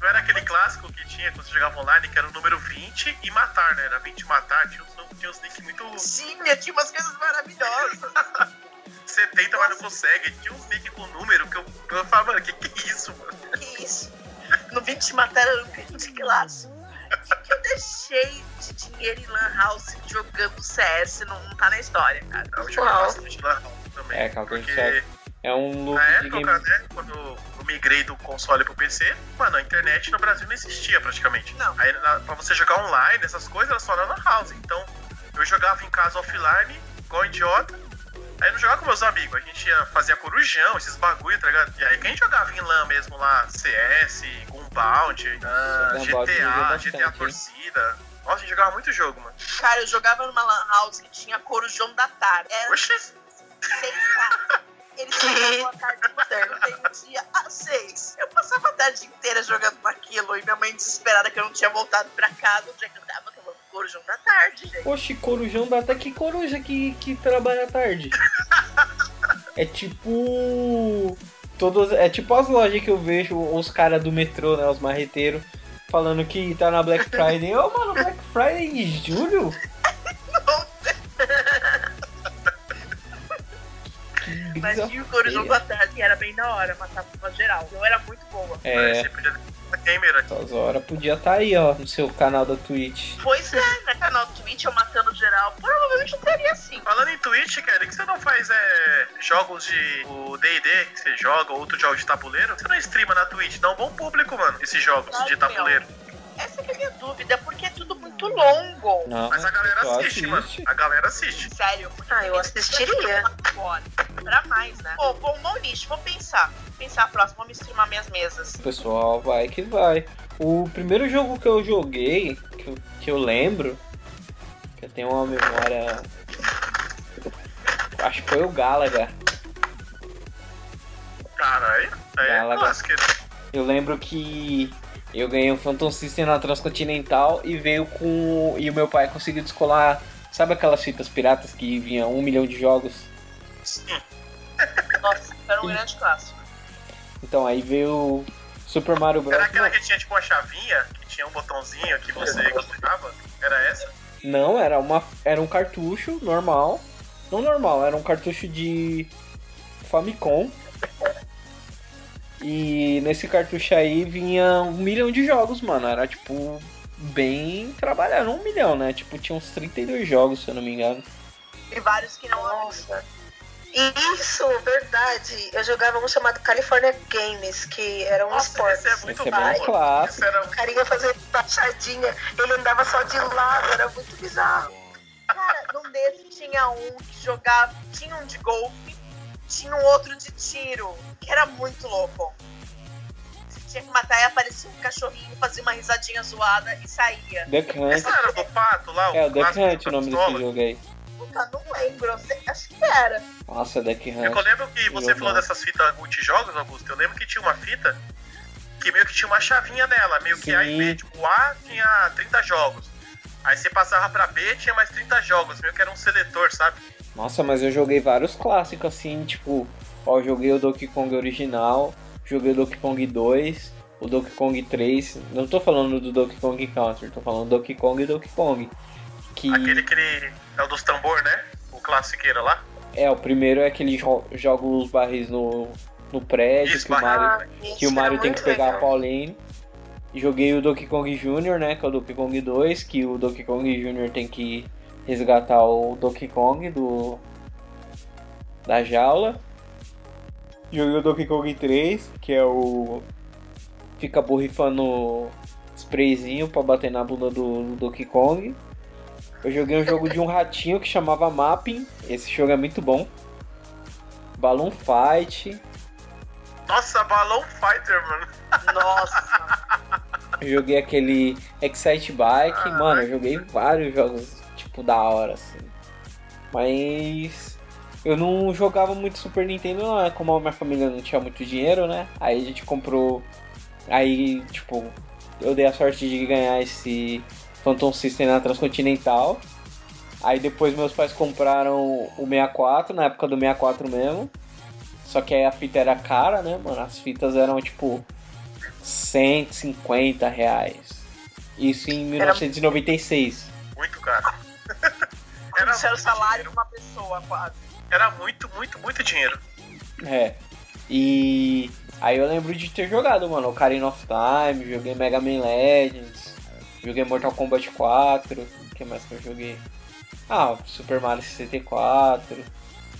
Não era aquele clássico que tinha quando você jogava online, que era o número 20 e matar, né? Era 20 e matar, tinha uns nicks muito... Sim, tinha umas coisas maravilhosas. 70, nossa, mas não consegue. Tinha uns nick com número que eu falava, mano, que é isso, mano? Que isso? No 20 matar era no 20 clássico. Que eu deixei de dinheiro em Lan House jogando CS, não tá na história, cara. Eu jogava bastante Lan House também. É, cara, porque é um loop. Na época, né, quando eu migrei do console pro PC, mano, a internet no Brasil não existia praticamente. Não. Aí pra você jogar online, essas coisas, era só na Lan House. Então, eu jogava em casa offline, igual idiota. Aí não jogava com meus amigos, a gente ia fazer corujão, esses bagulho, tá ligado? E aí quem jogava em LAN mesmo lá, CS, Gunbound, GTA Torcida. Nossa, a gente jogava muito jogo, mano. Cara, eu jogava numa LAN house que tinha corujão da tarde. Era oxi! 6 da tarde. Eles jogavam a tarde inteira, meio-dia às 6. Eu passava a tarde inteira jogando aquilo e minha mãe desesperada que eu não tinha voltado pra casa, onde é que eu tava? Corujão da tarde, gente. Poxa, corujão da tarde. Que coruja que trabalha à tarde? É tipo... é tipo as lojas que eu vejo, os caras do metrô, né? Os marreteiros, falando que tá na Black Friday. Ô, mano, Black Friday em julho? Não. Mas tinha o corujão da tarde, que era bem da hora, matava uma geral. Eu era muito boa. É... Essas horas podia estar aí, ó, no seu canal da Twitch. Pois é, né? Canal do Twitch, eu matando geral. Provavelmente eu teria sim. Falando em Twitch, cara, que você não faz jogos de D&D que você joga, ou outro jogo de tabuleiro? Você não streama na Twitch, dá um bom público, mano, esses jogos de tabuleiro. Essa que é a minha dúvida, porque é tudo muito longo. Não, mas a galera assiste, mano. A galera assiste. Sério? Eu assistiria. Pra mais, né? Pô, bom nicho, vou pensar a próxima, vamos streamar minhas mesas. Pessoal, vai que vai. O primeiro jogo que eu joguei, que eu lembro, que eu tenho uma memória... Acho que foi o Galaga. Caralho, eu lembro que... eu ganhei um Phantom System na Transcontinental e veio com... e o meu pai conseguiu descolar... Sabe aquelas fitas piratas que vinha 1 milhão de jogos? Sim. Nossa, era um grande clássico. Então, aí veio Super Mario Bros. Era aquela que tinha tipo uma chavinha, que tinha um botãozinho que você colocava? Era essa? Não, era um cartucho normal. Não normal, era um cartucho de Famicom. E nesse cartucho aí vinha 1 milhão de jogos, mano. Era tipo bem trabalhado, 1 milhão, né? Tipo, tinha uns 32 jogos, se eu não me engano. E vários que não lançam. Isso, verdade. Eu jogava um chamado California Games, que era um esporte. Esse é muito clássico. O carinha fazia baixadinha, ele andava só de lado, era muito bizarro. Cara, num desses tinha um que jogava, tinha um de golfe, tinha um outro de tiro, que era muito louco. Você tinha que matar e aparecia um cachorrinho, fazia uma risadinha zoada e saía. Duck Hunt. Esse era do pato lá? É, o Duck Hunt o nome desse jogo aí. Puta, não lembro, acho que era. Nossa, Duck Hunt. Eu lembro que você falou dessas fitas multijogos, Augusto. Eu lembro que tinha uma fita que meio que tinha uma chavinha nela, meio que A e B. Tipo, A tinha 30 jogos. Aí você passava pra B, tinha mais 30 jogos. Meio que era um seletor, sabe? Nossa, mas eu joguei vários clássicos assim, tipo... Ó, joguei o Donkey Kong original, joguei o Donkey Kong 2, o Donkey Kong 3... Não tô falando do Donkey Kong Country, tô falando do Donkey Kong e Donkey Kong. Que... Aquele que é o dos tambor, né? O classiqueiro lá. É, o primeiro é que ele joga os barris no prédio, isso, que o Mario tem que pegar legal. A Pauline. Joguei o Donkey Kong Jr., né, que é o Donkey Kong 2, que o Donkey Kong Jr. tem que resgatar o Donkey Kong da jaula. Joguei o Donkey Kong 3, que é o... fica borrifando sprayzinho pra bater na bunda do Donkey Kong. Eu joguei um jogo de um ratinho que chamava Mapping. Esse jogo é muito bom. Balloon Fight. Nossa, Balloon Fighter, mano. Nossa. Eu joguei aquele Excite Bike. Mano, eu joguei vários jogos, tipo, da hora, assim. Mas eu não jogava muito Super Nintendo, não. Como a minha família não tinha muito dinheiro, né? Aí a gente comprou... Aí, tipo, eu dei a sorte de ganhar esse Phantom System na Transcontinental. Aí depois meus pais compraram o 64, na época do 64 mesmo. Só que aí a fita era cara, né, mano? As fitas eram, tipo, R$150. Isso em 1996. Muito caro. Era o salário de uma pessoa, quase. Era muito, muito, muito dinheiro. É. E... aí eu lembro de ter jogado, mano, Ocarina of Time, joguei Mega Man Legends, joguei Mortal Kombat 4, o que mais que eu joguei? Ah, Super Mario 64,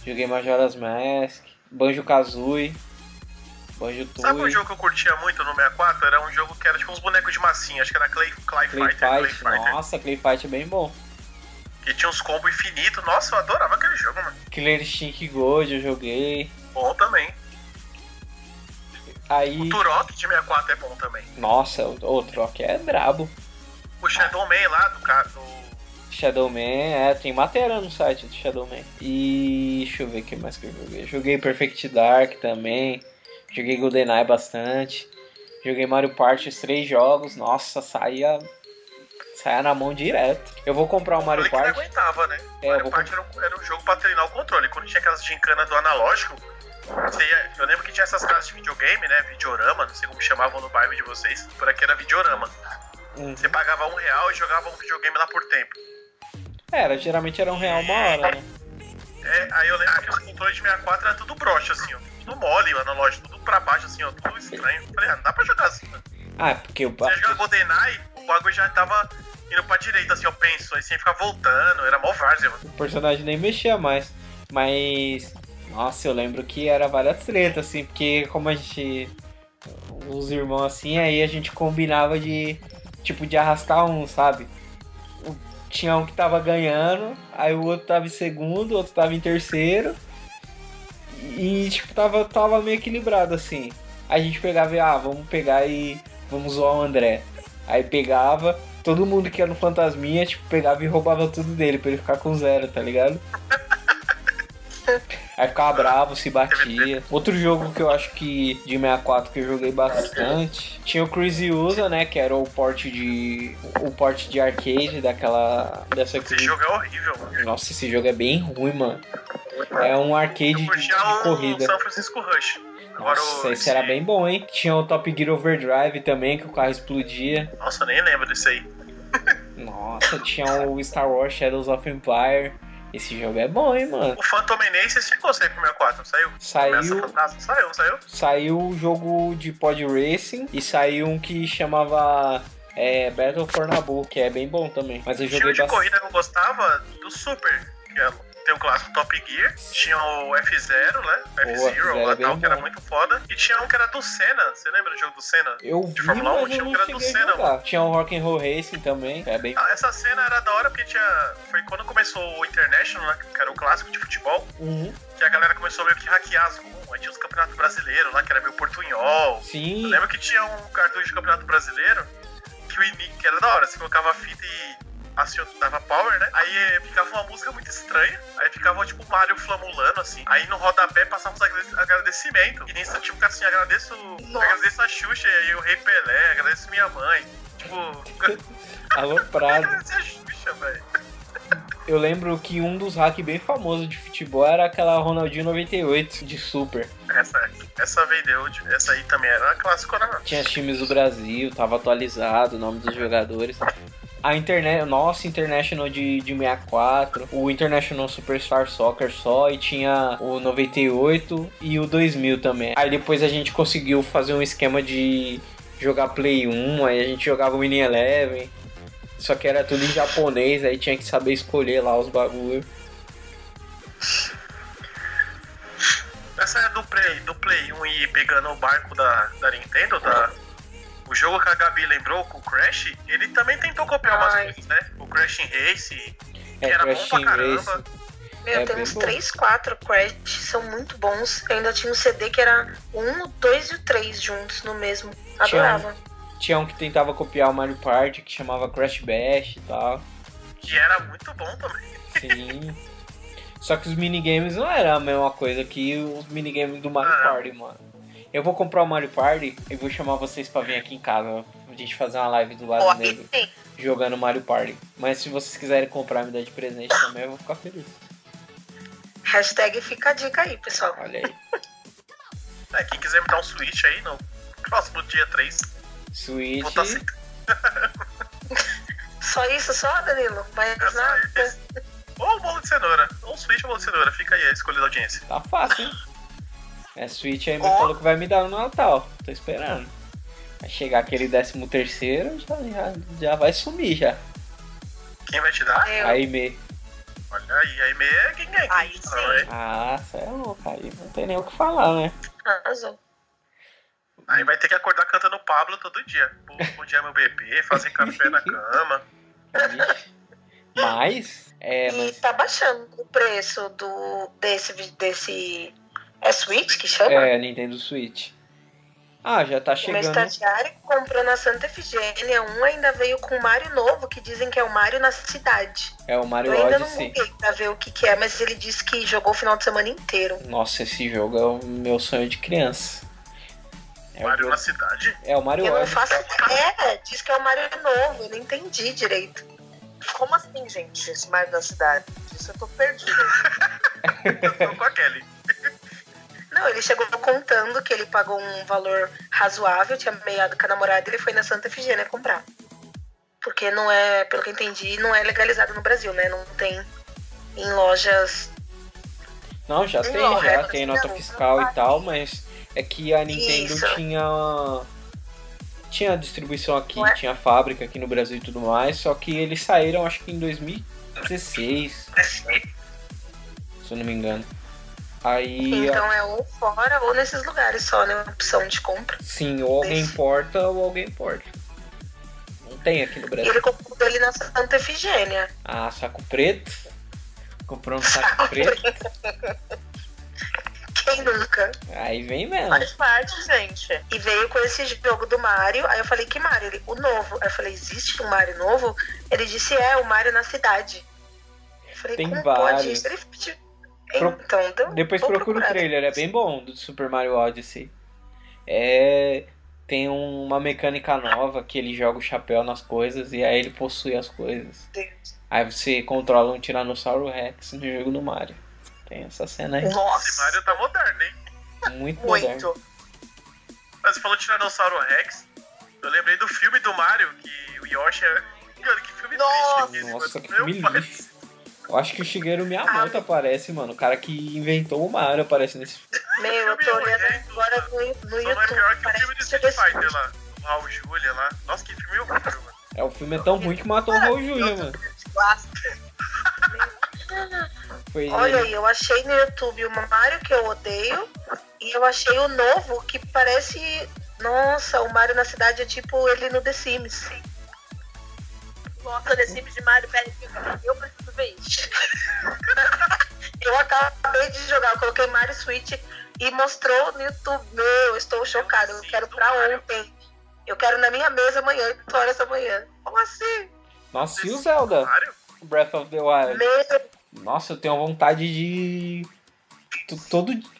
joguei Majora's Mask, Banjo-Kazooie, Banjo-Tooie. Sabe um jogo que eu curtia muito no 64? Era um jogo que era tipo uns bonecos de massinha, acho que era Clay Fighter. Nossa, Clay Fight é bem bom. Que tinha uns combos infinitos, nossa, eu adorava aquele jogo, mano. Killer Instinct Gold eu joguei. Bom também. Aí... o Turok de 64 é bom também. Nossa, o Turok é brabo. O Shadow Man lá do... Shadow Man, é, tem matéria no site do Shadow Man. E deixa eu ver o que mais que eu joguei. Joguei Perfect Dark também. Joguei GoldenEye bastante. Joguei Mario Party, 3 jogos. Nossa, saia na mão direto. Eu vou comprar o Mario Party. Que não aguentava, né? Mario Party era um jogo pra treinar o controle. Quando tinha aquelas gincanas do analógico... Eu lembro que tinha essas casas de videogame, né? Videorama, não sei como chamavam no bairro de vocês. Por aqui era videorama. Você pagava R$1 e jogava um videogame lá por tempo. Geralmente era R$1 uma hora, né? Aí eu lembro que os controles de 64 era tudo broxa, assim, ó. Tudo mole, o analógico, tudo pra baixo, assim, ó. Tudo estranho. Eu falei, não dá pra jogar assim, né? Você jogava GoldenEye, o bagulho já tava indo pra direita, assim, ó. Penso, aí você ia ficar voltando. Era mó várzea, mano. O personagem nem mexia mais. Mas... nossa, eu lembro que era várias tretas, assim, porque como a gente... os irmãos, assim, aí a gente combinava de, tipo, de arrastar um, sabe? Tinha um que tava ganhando, aí o outro tava em segundo, o outro tava em terceiro. E, tipo, tava meio equilibrado, assim. Aí a gente pegava e, vamos pegar e vamos zoar o André. Aí pegava, todo mundo que era no Fantasminha, tipo, pegava e roubava tudo dele, pra ele ficar com 0, tá ligado? Aí ficava bravo, se batia. Outro jogo que eu acho que de 64 que eu joguei bastante, tinha o Crazy USA, né, que era o port de arcade dessa Esse jogo é horrível, mano. Nossa, esse jogo é bem ruim, mano. É um arcade de corrida. São Francisco Rush. Nossa, esse era bem bom, hein. Tinha o Top Gear Overdrive também, que o carro explodia. Nossa, eu nem lembro desse aí. Nossa, tinha o Star Wars Shadows of Empire. Esse jogo é bom, hein, mano. O Phantom Menace chegou a sair pro 64, saiu? Saiu. Saiu o jogo de Pod Racing e saiu um que chamava Battle for Naboo, que é bem bom também. Mas eu joguei de corrida que eu gostava do Super, que tem o clássico Top Gear. Tinha o F-Zero, né? F-Zero lá, tal, que era muito foda. E tinha um que era do Senna. Você lembra do jogo do Senna? Eu vi, de Fórmula 1, tinha um que era do Senna, mano. Tinha o Rock'n'Roll Racing também. É bem... essa cena era da hora porque tinha... foi quando começou o International, né? Que era o clássico de futebol. Uhum. Que a galera começou meio que hackear as ruas. Aí tinha os campeonatos brasileiros lá, que era meio portunhol. Sim. Eu lembro que tinha um cartucho de campeonato brasileiro que era da hora. Você colocava a fita e... assim, eu dava power, né? Aí ficava uma música muito estranha. Aí ficava, tipo, o Mario flamulando, assim. Aí no rodapé passava uns agradecimento. E nisso, tipo, assim, agradeço a Xuxa, aí o Rei Pelé, agradeço minha mãe. Tipo... aloprado. Agradeço a Xuxa, velho. Eu lembro que um dos hacks bem famosos de futebol era aquela Ronaldinho 98 de Super. Essa vendeu, essa aí também era clássica, né? Tinha times do Brasil, tava atualizado o nome dos jogadores. a internet, o nosso International de 64, o International Superstar Soccer só, e tinha o 98 e o 2000 também. Aí depois a gente conseguiu fazer um esquema de jogar Play 1, aí a gente jogava o Winning Eleven, só que era tudo em japonês, aí tinha que saber escolher lá os bagulho. Essa é do Play 1 e pegando o barco da Nintendo, tá? O jogo que a Gabi lembrou, com o Crash, ele também tentou copiar umas coisas, né? O Crash Race, que era Crash bom pra caramba. Race. Meu, tem uns 3, 4 Crash, são muito bons. Eu ainda tinha um CD que era o 1, o 2 e o 3 juntos no mesmo. Adorava. Tinha um que tentava copiar o Mario Party, que chamava Crash Bash e tal. Que era muito bom também. Sim. Só que os minigames não era a mesma coisa que os minigames do Mario Party, mano. Eu vou comprar o Mario Party e vou chamar vocês pra vir aqui em casa. A gente fazer uma live do lado dele jogando Mario Party. Mas se vocês quiserem comprar e me dar de presente também, eu vou ficar feliz. Hashtag fica a dica aí, pessoal. Olha aí. Quem quiser me dar um Switch aí no próximo dia 3. Switch. Vou só isso, só, Danilo? Mas nada. Ou o bolo de cenoura. Ou o Switch ou o bolo de cenoura. Fica aí a escolha da audiência. Tá fácil, hein? É Switch aí, mas falou que vai me dar no Natal. Tô esperando. Vai chegar aquele 13º, já vai sumir já. Quem vai te dar? A Aime. Olha aí, a Aime é quem ganha. Ah, você é louco. Aí não tem nem o que falar, né? Arrasou. Aí vai ter que acordar cantando Pablo todo dia. Bom dia, meu bebê. Fazer café na cama. Mas tá baixando o preço desse é Switch que chama? É, Nintendo Switch. Ah, já tá chegando. O meu estagiário comprou na Santa Efigênia um, ainda veio com o Mario novo, que dizem que é o Mario na cidade. É o Mario Odyssey. Eu ainda não vi pra ver o que é, mas ele disse que jogou o final de semana inteiro. Nossa, esse jogo é o meu sonho de criança. É Mario na cidade? É o Mario Odyssey. Eu não faço ideia, diz que é o Mario novo, eu não entendi direito. Como assim, gente, esse Mario na cidade? Isso eu tô perdido. Eu tô com a Kelly. Não, ele chegou contando que ele pagou um valor razoável, tinha meiado com a namorada e ele foi na Santa Efigênia comprar. Porque não é, pelo que eu entendi, não é legalizado no Brasil, né? Não tem em lojas... Não, já tem, já tem nota fiscal e tal, mas é que a Nintendo tinha distribuição aqui, tinha fábrica aqui no Brasil e tudo mais, só que eles saíram acho que em 2016, se eu não me engano. Aí, então é ou fora ou nesses lugares só, né? Uma opção de compra. Sim, ou alguém importa ou alguém importa. Não tem aqui no Brasil. Ele comprou dele na Santa Efigênia. Ah, saco preto? Comprou um saco preto? Quem nunca? Aí vem mesmo. Faz parte, gente. E veio com esse jogo do Mario. Aí eu falei, que Mario? Ele, o novo. Aí eu falei, existe um Mario novo? Ele disse, o Mario na cidade. Eu falei, tem como pode isso? Ele então, depois procura o trailer, é bem bom, do Super Mario Odyssey. Tem uma mecânica nova que ele joga o chapéu nas coisas e aí ele possui as coisas. Aí você controla um Tiranossauro Rex no jogo do Mario. Tem essa cena aí. Nossa, esse Mario tá moderno, hein? Muito moderno. Mas você falou Tiranossauro Rex, eu lembrei do filme do Mario, que o Yoshi Olha, que filme triste. Nossa, que filme. Eu acho que o Shigeru Miyamoto aparece, mano. O cara que inventou o Mario aparece nesse filme. Meu, eu tô olhando agora no YouTube. Não é pior que o filme do Street Fighter lá. O Raul Julia lá. Nossa, que filme horrível, mano. O filme é tão ruim que matou o Raul Julia, mano. Olha aí, eu achei no YouTube o Mario que eu odeio. E eu achei o novo que parece... Nossa, o Mario na cidade é tipo ele no The Sims. Nossa, The Sims de Mario, velho. Eu preciso. Eu acabei de jogar, eu coloquei Mario Switch e mostrou no YouTube. Meu, estou chocado, eu quero pra ontem. Eu quero na minha mesa amanhã, 8 horas da manhã. Como assim? Nossa, e o Zelda? Breath of the Wild. Nossa, eu tenho vontade de...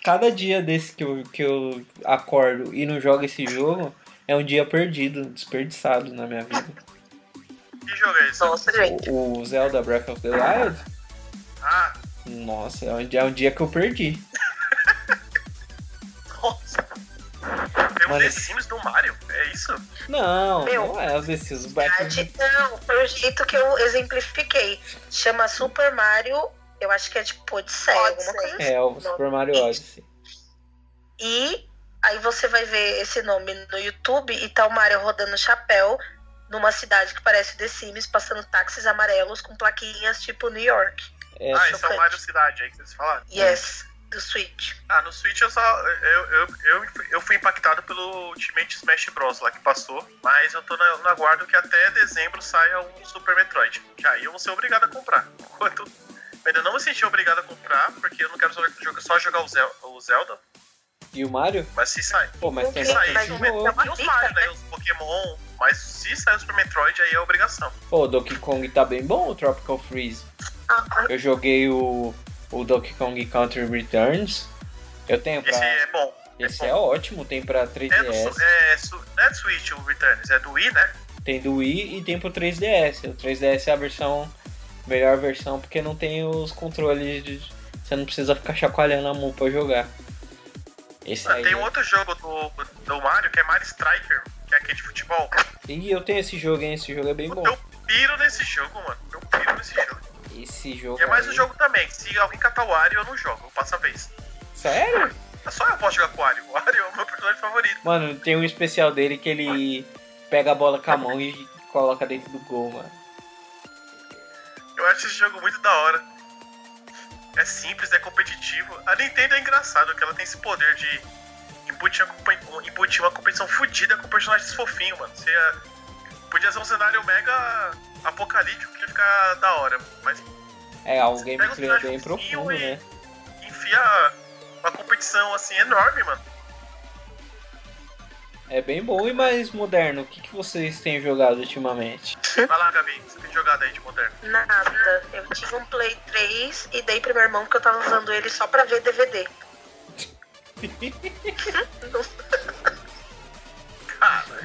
Cada dia desse que eu acordo e não jogo esse jogo, é um dia perdido, desperdiçado na minha vida. Que jogo é esse? Nossa, gente. O Zelda Breath of the Wild? Ah! Nossa, é um dia que eu perdi. Nossa! Tem o The Sims do Mario? É isso? Não, não é o The Sims do Mario. Não, foi o jeito que eu exemplifiquei. Chama Super Mario, eu acho que é tipo Odyssey, alguma coisa assim. É, o Super Mario Odyssey. E aí você vai ver esse nome no YouTube e tá o Mario rodando chapéu numa cidade que parece The Sims, passando táxis amarelos com plaquinhas tipo New York. É, ah, esse é o Mario Cidade aí que vocês falaram? Yes. Do Switch. Ah, no Switch eu só... Eu fui impactado pelo Ultimate Smash Bros. Lá que passou, mas eu tô no aguardo que até dezembro saia um Super Metroid, que aí eu vou ser obrigado a comprar. Enquanto eu ainda não me senti obrigado a comprar, porque eu não quero só jogar o Zelda. E o Mario? Mas se sai. Pô, mas tem os Mario, né? Os Pokémon. Mas se sair o Super Metroid, aí é obrigação. Pô, o Donkey Kong tá bem bom, o Tropical Freeze. Eu joguei o Donkey Kong Country Returns. Eu tenho pra... Esse é bom. Esse é ótimo, tem pra 3DS. Não é do Switch o Returns, é do Wii, né? Tem do Wii e tem pro 3DS. O 3DS é a melhor versão, porque não tem os controles, você não precisa ficar chacoalhando a mão pra jogar. Esse aí tem outro jogo do Mario, que é Mario Striker, que é aquele de futebol. E eu tenho esse jogo, hein? Esse jogo é bem bom. Eu piro nesse jogo, mano. Esse jogo. E é mais um jogo também. Se alguém catar o Wario, eu não jogo. Eu passo a vez. Sério? Só eu posso jogar com o Wario. O Wario é o meu personagem favorito. Mano, tem um especial dele que ele pega a bola com a mão e coloca dentro do gol, mano. Eu acho esse jogo muito da hora. É simples, é competitivo. A Nintendo é engraçada, porque ela tem esse poder de embutir uma competição fodida com personagens fofinhos, mano. Podia ser um cenário mega apocalíptico que ia ficar da hora, mas... É, um gameplay um bem profundo, né? Enfia uma competição, assim, enorme, mano. É bem bom e mais moderno. O que vocês têm jogado ultimamente? Vai lá, Gabi, o que você tem jogado aí de moderno? Nada. Eu tive um Play 3 e dei pro meu irmão porque eu tava usando ele só pra ver DVD. Total,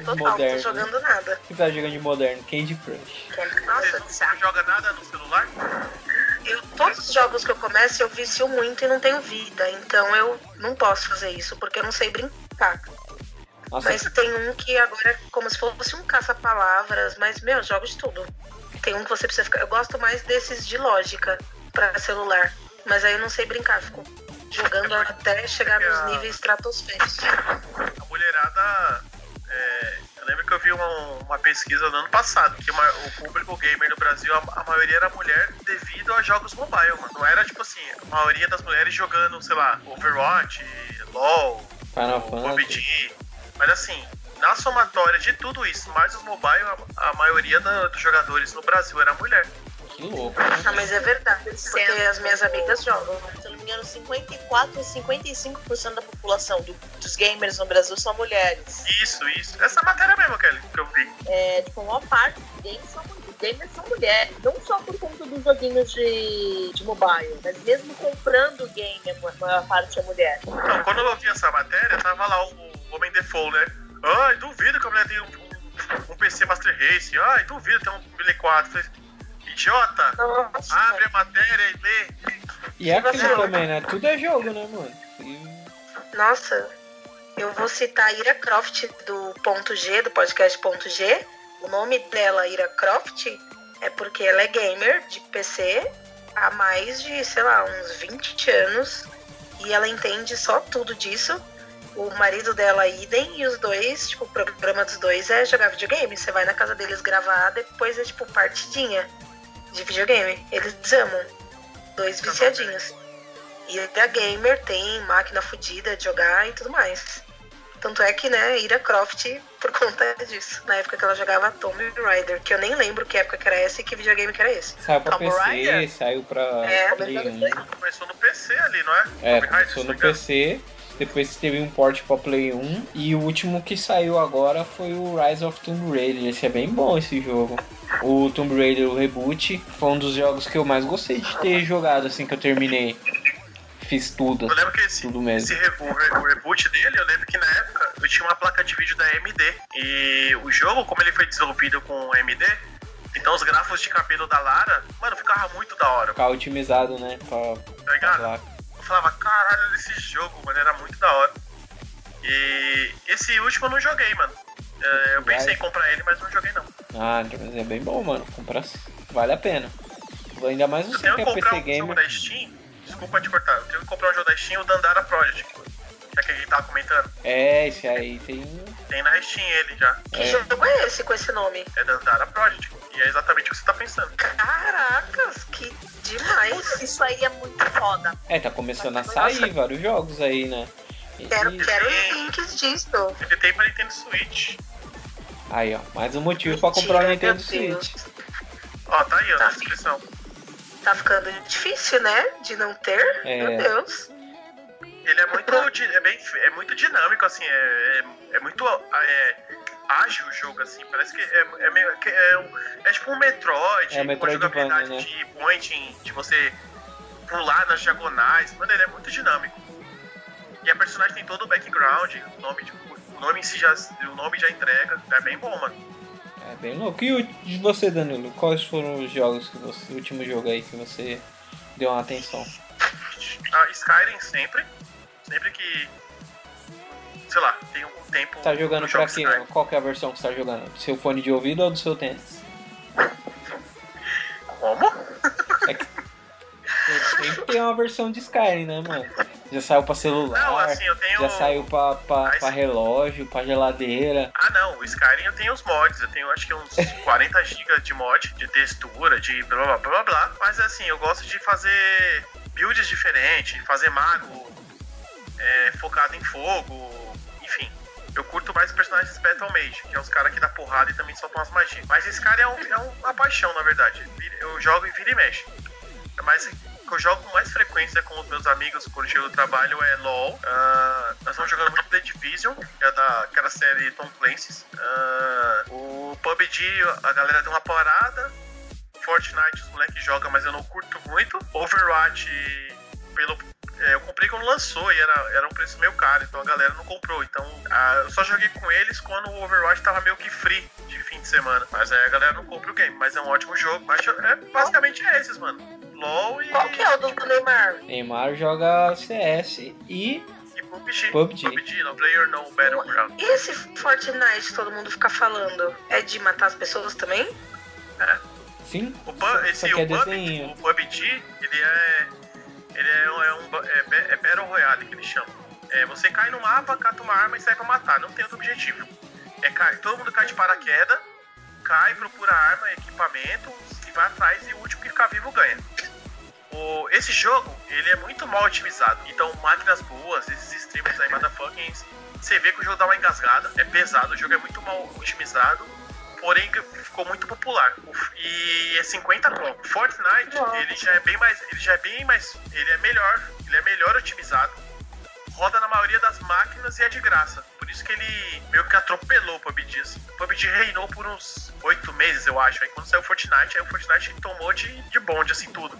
não tô jogando nada. O que tá jogando de moderno? Candy Crush. Nossa, você não joga nada no celular? Todos os jogos que eu começo, eu vicio muito e não tenho vida. Então eu não posso fazer isso, porque eu não sei brincar. Nossa. Mas tem um que agora é como se fosse um caça-palavras, mas, meu, jogo de tudo. Tem um que você precisa ficar... Eu gosto mais desses de lógica pra celular. Mas aí eu não sei brincar, fico jogando até chegar nos níveis estratosféricos. A mulherada... eu lembro que eu vi uma pesquisa no ano passado que o público gamer no Brasil, a maioria era mulher devido a jogos mobile, mano. Não era tipo assim, a maioria das mulheres jogando, sei lá, Overwatch, LOL, PUBG. Mas assim, na somatória de tudo isso, mais os mobile, a maioria dos jogadores no Brasil era mulher. Que louco. Ah, mas é verdade, porque as minhas amigas jogam. Se eu não me engano, 54 a 55% da população dos gamers no Brasil são mulheres. Isso. Essa matéria mesmo, Kelly, que eu vi. É, tipo, a maior parte dos gamers são mulheres. Não só por conta dos joguinhos de mobile, mas mesmo comprando game, a maior parte é mulher. Então, quando eu vi essa matéria, tava lá o Homem Default, né? Ai, duvido que a mulher tenha um PC Master Race. Ai, duvido que tenha um Play 4. Idiota! Nossa, abre a matéria e lê. E é aquilo também, né? Tudo é jogo, né, mano? Nossa, eu vou citar a Ira Croft do Ponto G, do podcast Ponto G. O nome dela, Ira Croft, é porque ela é gamer de PC há mais de, sei lá, uns 20 anos. E ela entende só tudo disso. O marido dela, idem, e os dois, tipo, o programa dos dois é jogar videogame. Você vai na casa deles gravar, depois é, tipo, partidinha de videogame. Eles amam. Dois viciadinhos. E a gamer tem máquina fodida de jogar e tudo mais. Tanto é que, né, Ira Croft, por conta disso, na época que ela jogava Tomb Raider, que eu nem lembro que época que era essa e que videogame que era esse. Saiu pra Tomb PC, Rider? Saiu pra... Começou no PC ali, não é? Começou no PC, depois teve um port pra Play 1, e o último que saiu agora foi o Rise of Tomb Raider. Esse é bem bom, esse jogo. O Tomb Raider, o reboot, foi um dos jogos que eu mais gostei de ter jogado, assim, que eu terminei. Fiz tudo, eu lembro que tudo mesmo. O reboot dele, eu lembro que na época eu tinha uma placa de vídeo da AMD, e o jogo, como ele foi desenvolvido com AMD, então os gráficos de cabelo da Lara, mano, ficava muito da hora. Ficava otimizado, né? Tá ligado? Eu falava, caralho, esse jogo, mano, era muito da hora. E esse último eu não joguei, mano. Eu pensei em comprar ele, mas não joguei não. Ah, mas é bem bom, mano. Comprar vale a pena. Ainda mais você que é PC Gamer. Desculpa te cortar, eu tenho que comprar um jogo da Steam, o Dandara Project, que é aquele que tava comentando. É, esse aí tem... Tem na Steam ele já. Que jogo é esse com esse nome? É Dandara Project, e é exatamente o que você tá pensando. Caracas, que demais. Isso aí é muito foda. É, tá começando a sair vários jogos aí, né? Quero os links disso. Ele tem pra Nintendo Switch. Aí, ó, mais um motivo pra comprar o Nintendo Switch. Ó, tá aí, ó, na descrição. Tá ficando difícil, né? De não ter. É. Meu Deus. Ele é muito, é muito dinâmico, assim. É muito ágil o jogo, assim. Parece que é tipo um Metroid. É um Metroid com jogabilidade Band, né? De pointing, de você pular nas diagonais. Mano, ele é muito dinâmico. E a personagem tem todo o background. O nome já entrega. É bem bom, mano. É bem louco. E você, Danilo, quais foram os jogos que você... O último jogo aí que você deu uma atenção? Ah, Skyrim sempre. Sempre que... Sei lá, tem um tempo... Tá jogando pra quê? Skyrim. Qual que é a versão que você tá jogando? Do seu fone de ouvido ou do seu tênis? Como? É que... Sempre tem uma versão de Skyrim, né, mano? Já saiu pra celular, não, assim, eu tenho... já saiu pra relógio, pra geladeira. Ah, não, o Skyrim eu tenho os mods, eu tenho acho que uns 40 GB de mod, de textura, de blá blá blá blá. Mas assim, eu gosto de fazer builds diferentes, fazer mago focado em fogo, enfim. Eu curto mais os personagens Battle Mage, que é os caras que dá porrada e também soltam as magias. Mas esse cara é uma paixão, na verdade. Eu jogo e vira e mexe. Mas o que eu jogo com mais frequência com os meus amigos quando chego do trabalho é LOL. Nós estamos jogando muito The Division, que é daquela série Tom Clancy's. O PUBG, a galera deu uma parada. Fortnite, os moleques jogam, mas eu não curto muito. Overwatch, eu comprei quando lançou e era um preço meio caro, então a galera não comprou. Então eu só joguei com eles quando o Overwatch tava meio que free de fim de semana. Mas aí a galera não compra o game, mas é um ótimo jogo. Mas basicamente é esses, mano. LOL e... Qual que é o do Neymar? Neymar joga CS e PUBG no Player No Battleground. E esse Fortnite que todo mundo fica falando? É de matar as pessoas também? É. Sim. O PUBG, ele é Battle Royale que eles chamam. Você cai no mapa, cata uma arma e sai pra matar. Não tem outro objetivo. Todo mundo cai de paraquedas, procura arma, equipamento, e vai atrás e o último que ficar vivo ganha. Esse jogo, ele é muito mal otimizado. Então, máquinas boas, esses streamers aí, motherfucking, você vê que o jogo dá uma engasgada. É pesado, o jogo é muito mal otimizado. Porém, ficou muito popular. E é 50 conto. Fortnite, ele já é bem mais... Ele é melhor otimizado. Roda na maioria das máquinas e é de graça. Por isso que ele meio que atropelou o PUBG. O PUBG reinou por uns 8 meses, eu acho. Aí quando saiu o Fortnite, o Fortnite tomou de bonde, assim, tudo.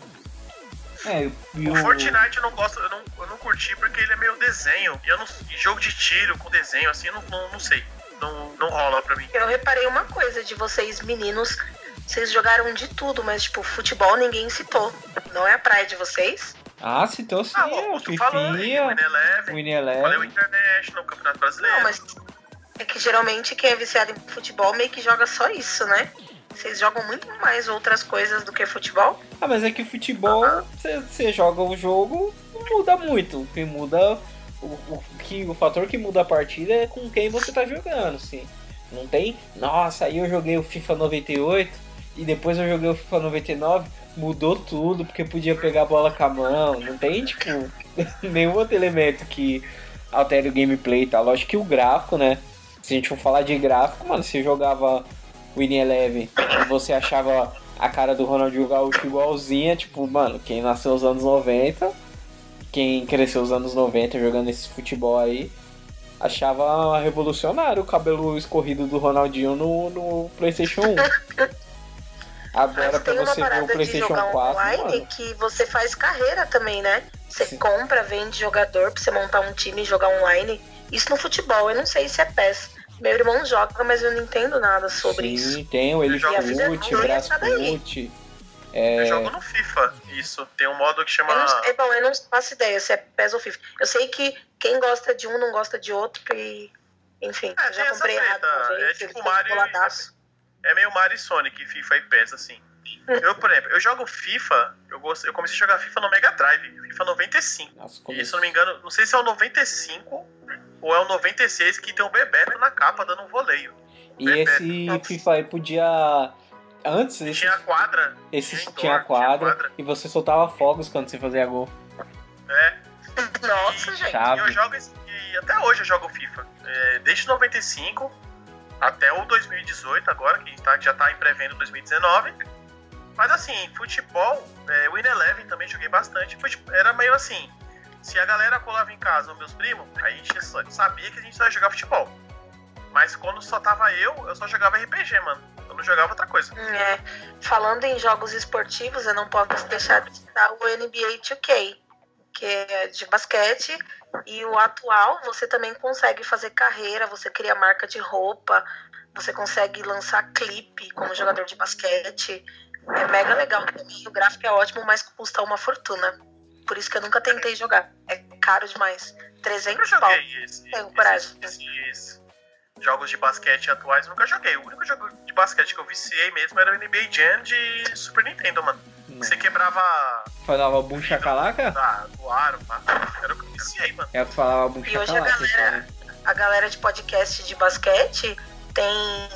O Fortnite eu não curti porque ele é meio desenho. Jogo de tiro com desenho, assim, eu não sei. Não rola pra mim. Eu reparei uma coisa de vocês, meninos. Vocês jogaram de tudo, mas, tipo, futebol ninguém citou. Não é a praia de vocês? Ah, citou sim. Ah, o que falou, o Winnie Eleven. Falei o International, o Campeonato Brasileiro. Não, mas é que geralmente quem é viciado em futebol meio que joga só isso, né? Vocês jogam muito mais outras coisas do que futebol? Ah, mas é que o futebol, você joga o jogo, não muda muito. O que muda, o fator que muda a partida é com quem você tá jogando, sim. Não tem, nossa, aí eu joguei o FIFA 98 e depois eu joguei o FIFA 99, mudou tudo, porque podia pegar a bola com a mão. Não tem, tipo, nenhum outro elemento que altere o gameplay e tal. Lógico que o gráfico, né? Se a gente for falar de gráfico, mano, você jogava... Winnie Eleven, você achava a cara do Ronaldinho Gaúcho igualzinha, tipo, mano, quem nasceu nos anos 90, quem cresceu nos anos 90 jogando esse futebol aí, achava revolucionário o cabelo escorrido do Ronaldinho no PlayStation 1. Agora pra você ver o PlayStation 4, online, que você faz carreira também, né? Você compra, vende jogador pra você montar um time e jogar online. Isso no futebol, eu não sei se é PES. Meu irmão joga, mas eu não entendo nada sobre isso. Sim, tem o ele chute, braço chute. Eu jogo no FIFA, isso. Tem um modo que chama... eu não faço ideia se é PES ou FIFA. Eu sei que quem gosta de um não gosta de outro e... Enfim, eu já comprei errado. É tipo Mario... É meio Mario e Sonic, FIFA e PES, assim. Eu, por exemplo, eu jogo FIFA, eu comecei a jogar FIFA no Mega Drive, FIFA 95. Nossa, e se eu não me engano, não sei se é o 95 ou é o 96 que tem um Bebeto na capa dando um voleio. E Bebeto, esse nossa. FIFA aí podia... Antes esse, tinha a quadra. Tinha a quadra. E você soltava fogos quando você fazia gol. É. Nossa, gente. Chave. Eu jogo esse, e até hoje eu jogo FIFA. Desde 95 até o 2018 agora, que já tá em pré-venda 2019. Mas assim, futebol, o Ineleven também joguei bastante. Era meio assim, se a galera colava em casa, os meus primos, aí a gente sabia que a gente só ia jogar futebol. Mas quando só tava eu só jogava RPG, mano. Eu não jogava outra coisa. Falando em jogos esportivos, eu não posso deixar de citar o NBA 2K, que é de basquete. E o atual, você também consegue fazer carreira, você cria marca de roupa, você consegue lançar clipe como jogador de basquete. É mega legal também, o gráfico é ótimo, mas custa uma fortuna. Por isso que eu nunca tentei jogar. É caro demais. 300 pau. Tenho coragem. Jogos de basquete atuais nunca joguei. O único jogo de basquete que eu viciei mesmo era o NBA Jam de Super Nintendo, mano. Você quebrava... Falava Boom Shakalaka? Ah, do aro, mano. Era o que eu viciei, mano. É o que falava Boom Shakalaka. E hoje a galera de podcast de basquete... Tem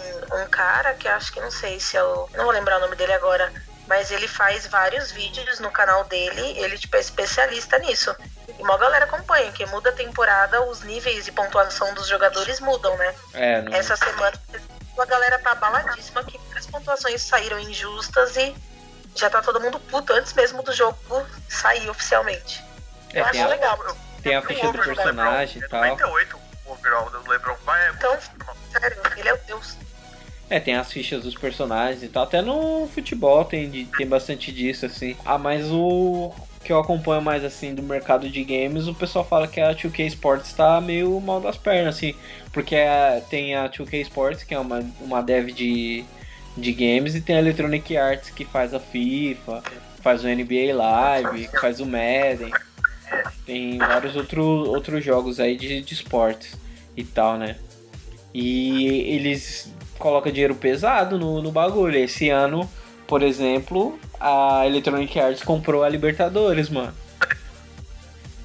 um cara que acho que não sei se eu... Não vou lembrar o nome dele agora. Mas ele faz vários vídeos no canal dele. Ele, tipo, é especialista nisso. E uma galera acompanha. Que muda a temporada, os níveis de pontuação dos jogadores mudam, né? Essa semana a galera tá abaladíssima. Que as pontuações saíram injustas. E já tá todo mundo puto antes mesmo do jogo sair oficialmente. Eu acho legal. Tem a ficha do personagem e tal. 98 o overall do LeBron. Então... Sério, ele é o Deus. Tem as fichas dos personagens e tal. Até no futebol tem bastante disso, assim. Mas o que eu acompanho mais, assim, do mercado de games, o pessoal fala que a 2K Sports tá meio mal das pernas, assim. Porque tem a 2K Sports, que é uma dev de games, e tem a Electronic Arts, que faz a FIFA, faz o NBA Live, faz o Madden. Tem vários outros jogos aí de esportes e tal, né? E eles colocam dinheiro pesado no bagulho. Esse ano, por exemplo, a Electronic Arts comprou a Libertadores, mano.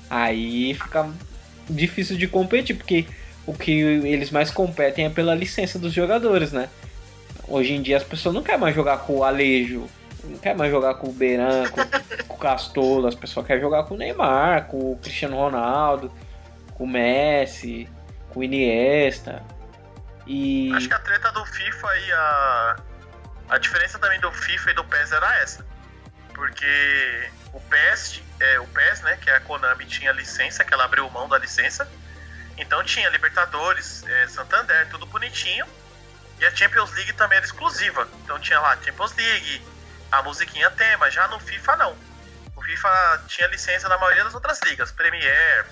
Aí fica difícil de competir, porque o que eles mais competem é pela licença dos jogadores, né? Hoje em dia as pessoas não querem mais jogar com o Alejo, não querem mais jogar com o Beran, com o Castolo. As pessoas querem jogar com o Neymar, com o Cristiano Ronaldo, com o Messi, com o Iniesta. E... Acho que a treta do FIFA e a diferença também do FIFA e do PES era essa. Porque o PES, né, que a Konami tinha licença, que ela abriu mão da licença. Então tinha Libertadores, Santander, tudo bonitinho. E a Champions League também era exclusiva. Então tinha lá Champions League, a musiquinha tema. Já no FIFA não. O FIFA tinha licença na maioria das outras ligas. Premier,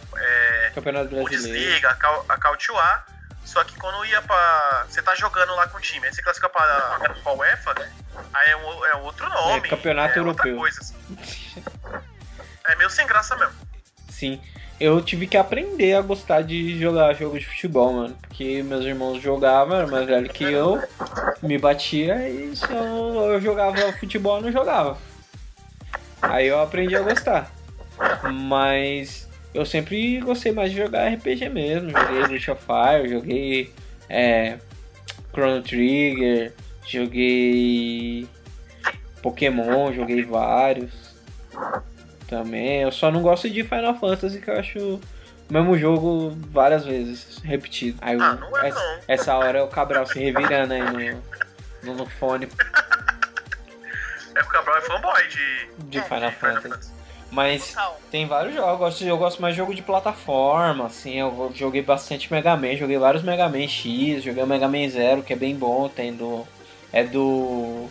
Campeonato Brasileiro, Bundesliga, a Cautiuá. Só que quando ia pra... Você tá jogando lá com o time, aí você classifica pra UEFA, aí é outro nome. Campeonato Europeu. Outra coisa, assim. É meio sem graça mesmo. Sim. Eu tive que aprender a gostar de jogar jogo de futebol, mano. Porque meus irmãos jogavam, era mais velho que eu, me batia e só eu jogava futebol e não jogava. Aí eu aprendi a gostar. Mas... Eu sempre gostei mais de jogar RPG mesmo. Joguei Breath of Fire, joguei Chrono Trigger, joguei Pokémon, joguei vários também. Eu só não gosto de Final Fantasy, que eu acho o mesmo jogo várias vezes repetido. Aí essa hora é o Cabral se revirando aí no fone. O Cabral é fanboy de Final Fantasy. Mas tem vários jogos. Eu gosto mais de jogo de plataforma, assim. Eu joguei bastante Mega Man, joguei vários Mega Man X, joguei o Mega Man Zero, que é bem bom, do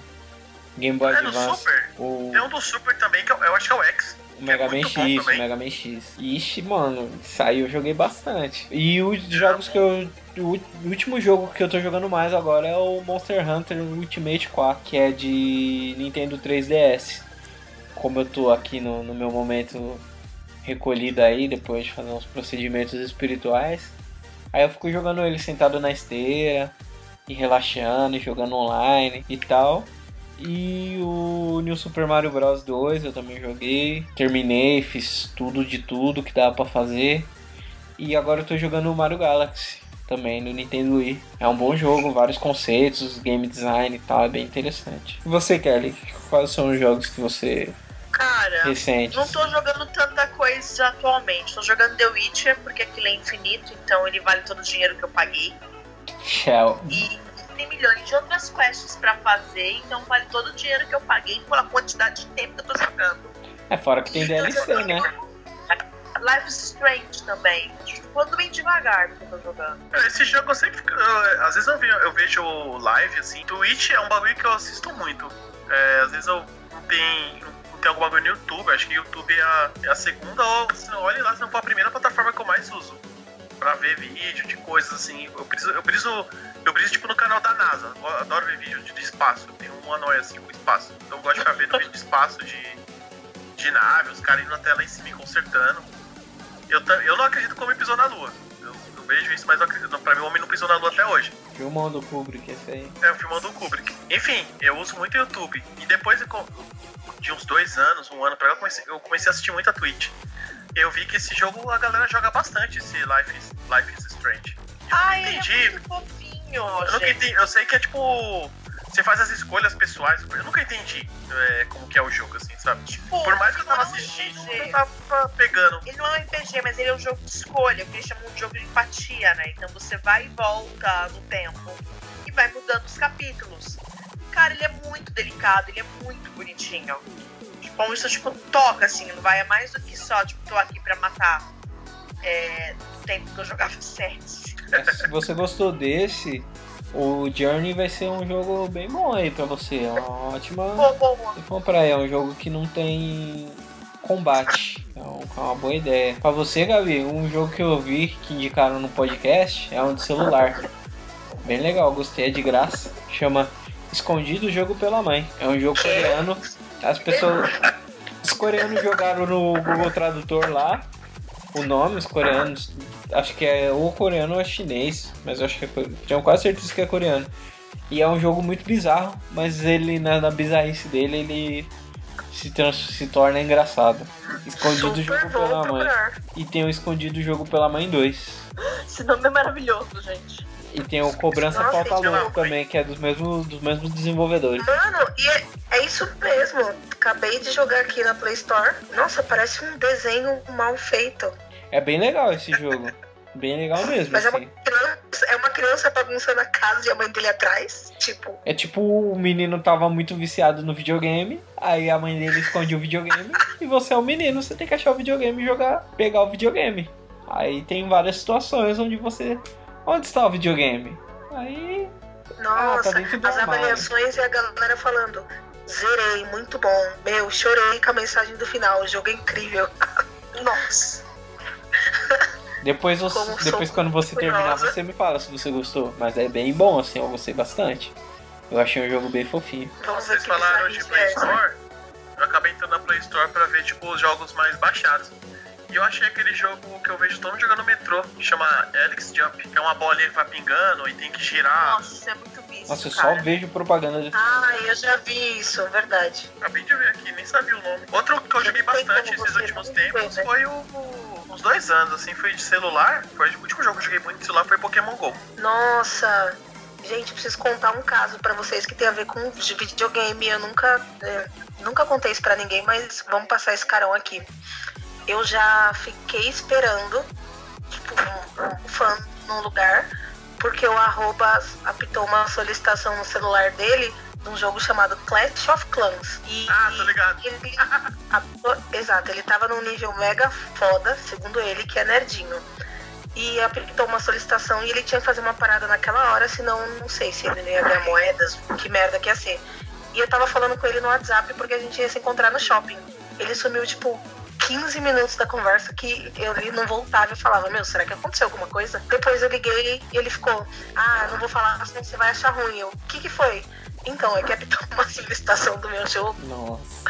Game Boy Advance. Tem um do Super também, que eu acho que é o X. O Mega Man X, o Mega Man X. Ixi, mano, saiu, eu joguei bastante. E os jogos que eu... O último jogo que eu tô jogando mais agora é o Monster Hunter Ultimate 4, que é de Nintendo 3DS. Como eu tô aqui no meu momento recolhido aí, depois de fazer uns procedimentos espirituais, aí eu fico jogando ele sentado na esteira, e relaxando, e jogando online e tal. E o New Super Mario Bros. 2 eu também joguei, terminei, fiz tudo de tudo que dava pra fazer. E agora eu tô jogando o Mario Galaxy também no Nintendo Wii. É um bom jogo, vários conceitos, game design e tal, é bem interessante. E você, Kelly, quais são os jogos que você... Cara, recentes? Não tô jogando tanta coisa atualmente, tô jogando The Witcher, porque aquilo é infinito, então ele vale todo o dinheiro que eu paguei. Shell. E tem milhões de outras quests pra fazer, então vale todo o dinheiro que eu paguei pela quantidade de tempo que eu tô jogando. É, fora que tem DLC, né? Life is Strange também. Quando bem devagar que eu tô jogando. Esse jogo eu sempre... às vezes eu vejo live, assim. Twitch é um bagulho que eu assisto muito. É, às vezes eu não tem algum bagulho no YouTube. Acho que o YouTube é a segunda, ou se não, olha lá, se não for a primeira plataforma que eu mais uso pra ver vídeo de coisas, assim. Eu preciso tipo, no canal da NASA. Eu adoro ver vídeo de espaço. Eu tenho uma noia, assim, com espaço. Então eu gosto de ficar vendo vídeo de espaço, de nave, os caras indo até lá em cima e consertando. Eu não acredito que o homem pisou na lua. Eu vejo isso, mas pra mim o homem não pisou na lua até hoje. Filmão do Kubrick, esse aí. É, o filmão do Kubrick. Enfim, eu uso muito o YouTube. E depois de uns 2 anos, 1 ano pra cá, eu comecei a assistir muito a Twitch. Eu vi que esse jogo a galera joga bastante, esse Life is Strange. Eu não entendi. É muito fofinho, eu sei que é tipo... Você faz as escolhas pessoais. Eu nunca entendi como que é o jogo, assim, sabe? Tipo, por mais que eu tava assistindo, eu tava pegando. Ele não é um RPG, mas ele é um jogo de escolha, que eles chamam de jogo de empatia, né? Então você vai e volta no tempo e vai mudando os capítulos. Cara, ele é muito delicado, ele é muito bonitinho. Tipo, isso tipo, toca, assim, não vai, é mais do que só, tipo, tô aqui pra matar do tempo que eu jogava certo. Se você gostou desse... O Journey vai ser um jogo bem bom aí pra você, é uma ótima... Vou comprar aí, é um jogo que não tem combate, então é uma boa ideia. Pra você, Gabi, um jogo que eu vi, que indicaram no podcast, é um de celular. Bem legal, gostei, é de graça, chama Escondido o Jogo pela Mãe. É um jogo coreano, os coreanos jogaram no Google Tradutor lá, o nome, os coreanos... Acho que é ou coreano ou é chinês, mas eu acho que tenho quase certeza que é coreano. E é um jogo muito bizarro, mas ele, na bizarrice dele, ele se torna engraçado. Escondido o Jogo pela Mãe. E tem o Escondido o Jogo pela Mãe 2. Esse nome é maravilhoso, gente. E tem o Cobrança Falta Louco também, que é dos mesmos desenvolvedores. Mano, e é isso mesmo. Acabei de jogar aqui na Play Store. Nossa, parece um desenho mal feito. É bem legal esse jogo. Bem legal mesmo. Mas assim, é uma criança bagunçando a casa e a mãe dele atrás. Tipo. É tipo, o menino tava muito viciado no videogame. Aí a mãe dele esconde o videogame. E você é o menino, você tem que achar o videogame e jogar. Pegar o videogame. Aí tem várias situações onde você. Onde está o videogame? Aí. Nossa, tá as avaliações e a galera falando. Zerei, muito bom. Meu, chorei com a mensagem do final. O jogo é incrível. Nossa. Depois quando você terminar, você me fala se você gostou. Mas é bem bom, assim, eu gostei bastante. Eu achei um jogo bem fofinho. Então, vocês falaram de Play Store? Eu acabei entrando na Play Store pra ver, tipo, os jogos mais baixados. E eu achei aquele jogo que eu vejo todo mundo jogando no metrô, que chama Helix Jump, que é uma bolinha que vai pingando e tem que girar. Nossa, é muito bicho. Nossa, eu só vejo propaganda de... Ah, eu já vi isso, verdade. Acabei de ver aqui, nem sabia o nome. Outro que eu joguei bastante esses últimos tempos foi uns 2 anos, assim, foi de celular. Foi o último jogo que eu joguei muito de celular, foi Pokémon GO. Nossa, gente, preciso contar um caso pra vocês que tem a ver com videogame. Eu nunca contei isso pra ninguém, mas vamos passar esse carão aqui. Eu já fiquei esperando, tipo, um fã num lugar, porque o arroba apitou uma solicitação no celular dele de um jogo chamado Clash of Clans. Tô ligado. Exato, ele tava num nível mega foda, segundo ele, que é nerdinho. E apitou uma solicitação e ele tinha que fazer uma parada naquela hora, senão não sei se ele ia ganhar moedas, que merda que ia ser. E eu tava falando com ele no WhatsApp porque a gente ia se encontrar no shopping. Ele sumiu, tipo... 15 minutos da conversa que ele não voltava. Eu falava, meu, será que aconteceu alguma coisa? Depois eu liguei e ele ficou, não vou falar, assim, você vai achar ruim. Eu, o que que foi? Então, é que apitou uma solicitação do meu jogo. Nossa.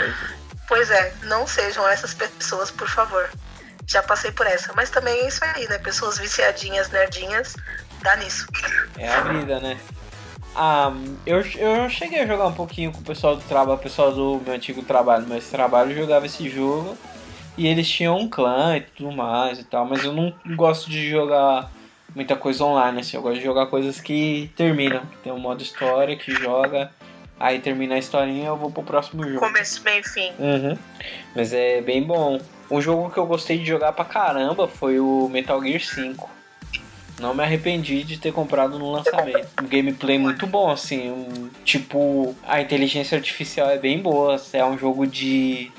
Pois é, não sejam essas pessoas, por favor. Já passei por essa. Mas também é isso aí, né? Pessoas viciadinhas, nerdinhas, dá nisso. É a vida, né? Eu cheguei a jogar um pouquinho com o pessoal do trabalho, o pessoal do meu antigo trabalho, mas trabalho jogava esse jogo e eles tinham um clã e tudo mais e tal, mas eu não gosto de jogar muita coisa online, assim, eu gosto de jogar coisas que terminam, que tem um modo história que joga, aí termina a historinha e eu vou pro próximo jogo. Começo, meio, fim. Uhum. Mas é bem bom. Um jogo que eu gostei de jogar pra caramba foi o Metal Gear 5. Não me arrependi de ter comprado no lançamento. Um gameplay muito bom, assim. Tipo, a inteligência artificial é bem boa. É um jogo de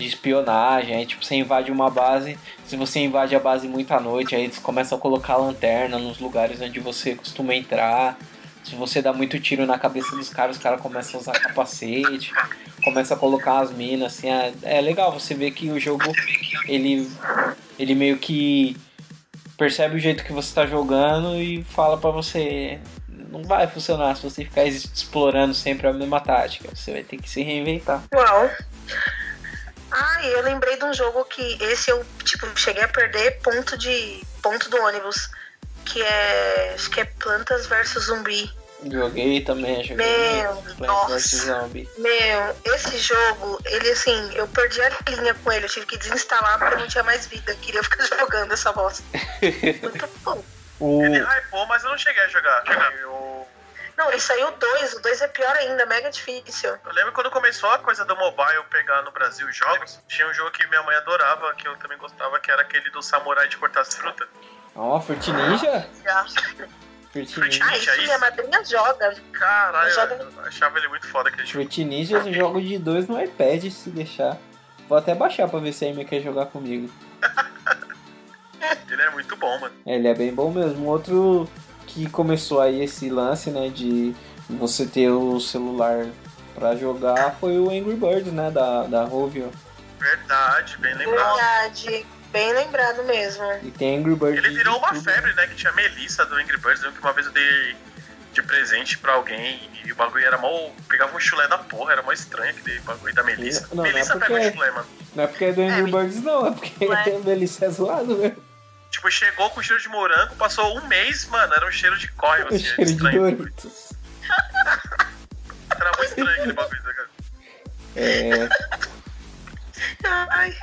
espionagem. Aí, tipo, você invade uma base. Se você invade a base muito à noite, aí eles começam a colocar lanterna nos lugares onde você costuma entrar. Se você dá muito tiro na cabeça dos caras, os caras começam a usar capacete, começam a colocar as minas, assim. É legal você ver que o jogo, ele meio que percebe o jeito que você tá jogando e fala pra você, não vai funcionar se você ficar explorando sempre a mesma tática, você vai ter que se reinventar. Uau! Eu lembrei de um jogo que esse eu, tipo, cheguei a perder ponto do ônibus, que é, acho que é Plantas vs Zumbi. Joguei também. Meu, nossa. Meu, esse jogo, ele assim, eu perdi a linha com ele, eu tive que desinstalar porque eu não tinha mais vida, eu queria ficar jogando essa bosta. Muito bom. Ele hypou, mas eu não cheguei a jogar. Não, isso aí o 2 é pior ainda, mega difícil. Eu lembro quando começou a coisa do mobile pegar no Brasil jogos, tinha um jogo que minha mãe adorava, que eu também gostava, que era aquele do samurai de cortar as frutas. Fruit Ninja? Fruit Ninja, isso, minha madrinha joga. Caralho, eu achava ele muito foda aquele jogo. Fruit Ninja é um jogo de 2 no iPad, se deixar. Vou até baixar pra ver se a Amy quer jogar comigo. Ele é muito bom, mano. Ele é bem bom mesmo. Outro que começou aí esse lance, né, de você ter o celular pra jogar foi o Angry Birds, né, da Rovio. Verdade, bem lembrado. Verdade. Bem lembrado mesmo. E tem Angry Birds. Ele virou uma febre, né? Que tinha a Melissa do Angry Birds. Que uma vez eu dei de presente pra alguém e o bagulho era mó. Pegava um chulé da porra, era mó estranho que dei o bagulho da Melissa. Não, Melissa pega um chulé, mano. Não é porque é do Angry Birds, não, é porque a Melissa é zoado, velho. Tipo, chegou com cheiro de morango, passou um mês, mano, era um cheiro de córrego, assim, cheiro estranho. De Doritos. Era muito estranho aquele bagulho, cara. Ai.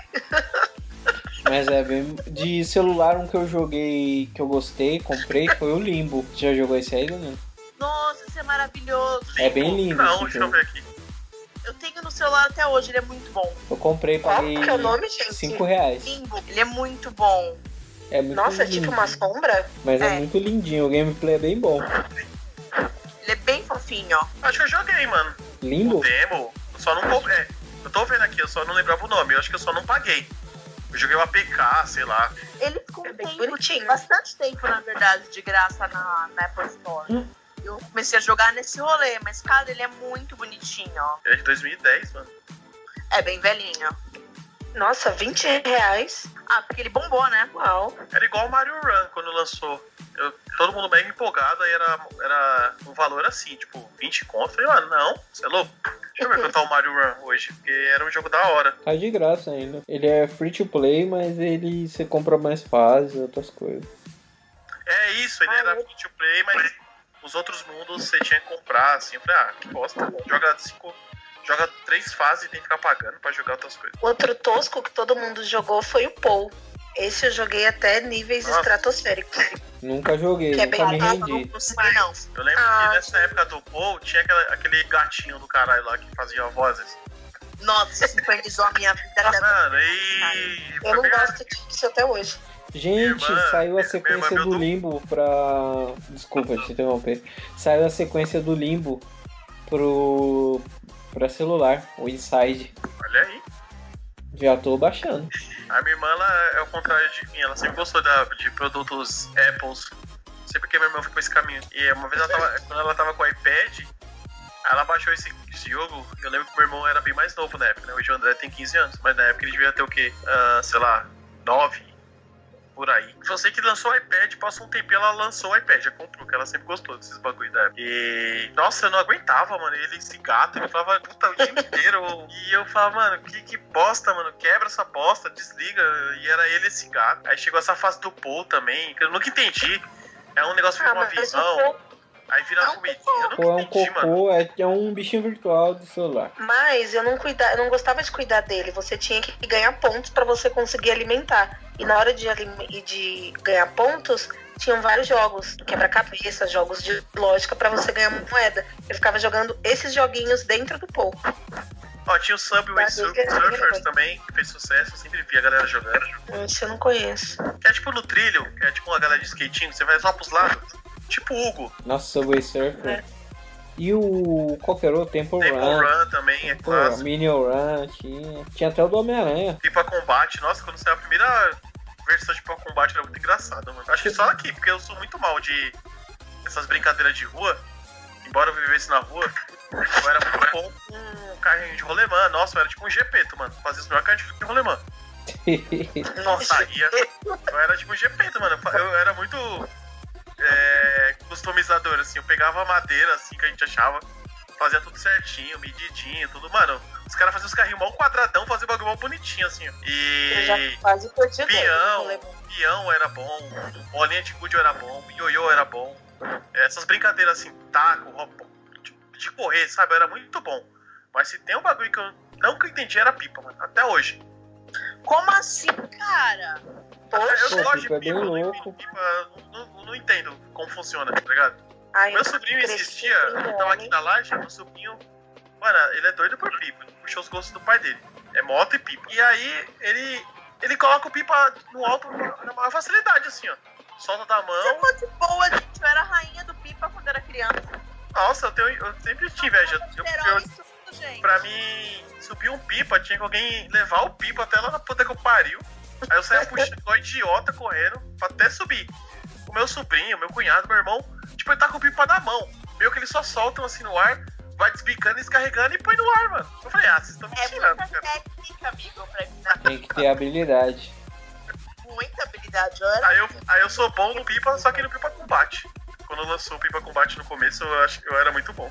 Mas é bem. De celular, um que eu joguei, que eu gostei, comprei, foi o Limbo. Já jogou esse aí, Daniel? Nossa, esse é maravilhoso. É bem lindo. Não, deixa eu ver aqui. Eu tenho no celular até hoje, ele é muito bom. Eu comprei, paguei que é o nome, gente? R$5. Limbo, ele é muito bom. É muito Nossa, lindinho. É tipo uma sombra? Mas é muito lindinho, o gameplay é bem bom. Ele é bem fofinho, ó. Acho que eu joguei, mano. Limbo? O demo, eu só não comprei. Eu tô vendo aqui, eu só não lembrava o nome, eu acho que eu só não paguei. Eu joguei o APK, sei lá. Ele ficou bastante tempo, na verdade, de graça na Apple Store. Eu comecei a jogar nesse rolê, mas, cara, ele é muito bonitinho, ó. Ele é de 2010, mano. É bem velhinho. Nossa, R$20? Porque ele bombou, né? Uau. Era igual o Mario Run, quando lançou. Todo mundo mega empolgado, aí era um valor assim, tipo, 20 conto. Falei, não, você é louco. Deixa eu ver quanto tá o Mario Run hoje, porque era um jogo da hora. Tá de graça ainda. Ele é free to play, mas ele você compra mais fases, outras coisas. É isso, ele era free to play, mas os outros mundos você tinha que comprar, assim. Eu falei, que bosta, joga 3 fases e tem que ficar pagando pra jogar outras coisas. Outro tosco que todo mundo jogou foi o Pou. Esse eu joguei até níveis estratosféricos. Nunca joguei, que nunca me rendi. Não. Eu lembro que nessa época do Pou tinha aquele gatinho do caralho lá que fazia vozes. Nossa, sincronizou a minha vida. Mano, eu não gosto disso até hoje. Gente, saiu a sequência do Limbo pra... Desculpa te interromper. Saiu a sequência do Limbo pra celular, o Inside. Olha aí. Já tô baixando. A minha irmã, ela é o contrário de mim. Ela sempre gostou de produtos Apple. Sempre que a minha irmã foi pra esse caminho. E uma vez, quando ela tava com o iPad, ela baixou esse jogo, eu lembro que meu irmão era bem mais novo na época, né? Hoje o André tem 15 anos, mas na época ele devia ter o quê? Sei lá, 9, por aí. Só sei que lançou o iPad, passou um tempinho, ela lançou o iPad, já comprou, que ela sempre gostou desses bagulho da época. E, nossa, eu não aguentava, mano, esse gato, ele falava, puta, o dia inteiro. E eu falava, mano, que bosta, mano, quebra essa bosta, desliga. E era ele esse gato. Aí chegou essa fase do Paul também, que eu nunca entendi. É um negócio com uma visão... Aí vira uma comidinha, eu não entendi, mano. É um bichinho virtual do celular. Mas eu não gostava de cuidar dele. Você tinha que ganhar pontos pra você conseguir alimentar. E na hora de ganhar pontos, tinham vários jogos. Quebra-cabeça, jogos de lógica pra você ganhar moeda. Eu ficava jogando esses joguinhos dentro do pouco. Ó, tinha o Subway Surfers também, que fez sucesso, eu sempre vi a galera jogando. Esse eu não conheço. Que é tipo no trilho, que é tipo uma galera de skatinho, você vai só pros lados. Tipo o Hugo. Nossa, Subway Surfer. É. E o qualquer outro, Temple Run também Temple é clássico. Minion Run, tinha até o do Homem-Aranha. Pipa Combate, nossa, quando saiu a primeira versão de Pipa Combate era muito engraçado, mano. Acho que só aqui, porque eu sou muito mal de essas brincadeiras de rua. Embora eu vivesse na rua, eu era muito bom com um carrinho de rolemã. Nossa, eu era tipo um Gepeto, mano. Fazia o melhor carrinho de rolemã. Nossa, eu era tipo um Gepeto, mano. Eu era muito... customizador, assim, eu pegava a madeira assim que a gente achava, fazia tudo certinho, medidinho, tudo, mano. Os caras faziam os carrinhos mal quadradão, faziam o bagulho mal bonitinho, assim, ó. E peão era bom, bolinha de gude era bom, ioiô era bom. Essas brincadeiras assim, taco, roupa, de correr, sabe, era muito bom. Mas se tem um bagulho que eu nunca entendi era pipa, mano, até hoje. Como assim, cara? Poxa, eu gosto de pipa, não entendo como funciona, tá ligado? Ai, meu sobrinho existia, eu tava aqui na laje, meu sobrinho, mano, ele é doido por pipa, puxou os gostos do pai dele, é moto e pipa. E aí, ele coloca o pipa no alto na maior facilidade, assim, ó, solta da mão. Você foi de boa, gente, eu era a rainha do pipa quando era criança. Nossa, eu sempre tive inveja. Pra mim, subir um pipa, tinha que alguém levar o pipa até lá na puta que eu pariu. Aí eu saía puxando igual idiota, correndo, pra até subir. O meu sobrinho, meu cunhado, meu irmão, tipo, ele tá com o pipa na mão. Meio que eles só soltam assim no ar, vai desbicando, descarregando e põe no ar, mano. Eu falei, vocês estão me tirando, cara. É muita técnica, amigo, pra mim. Tem que ter habilidade. Muita habilidade, olha. Aí eu sou bom no pipa, só que no pipa combate. Quando lançou o pipa combate no começo, eu acho que eu era muito bom.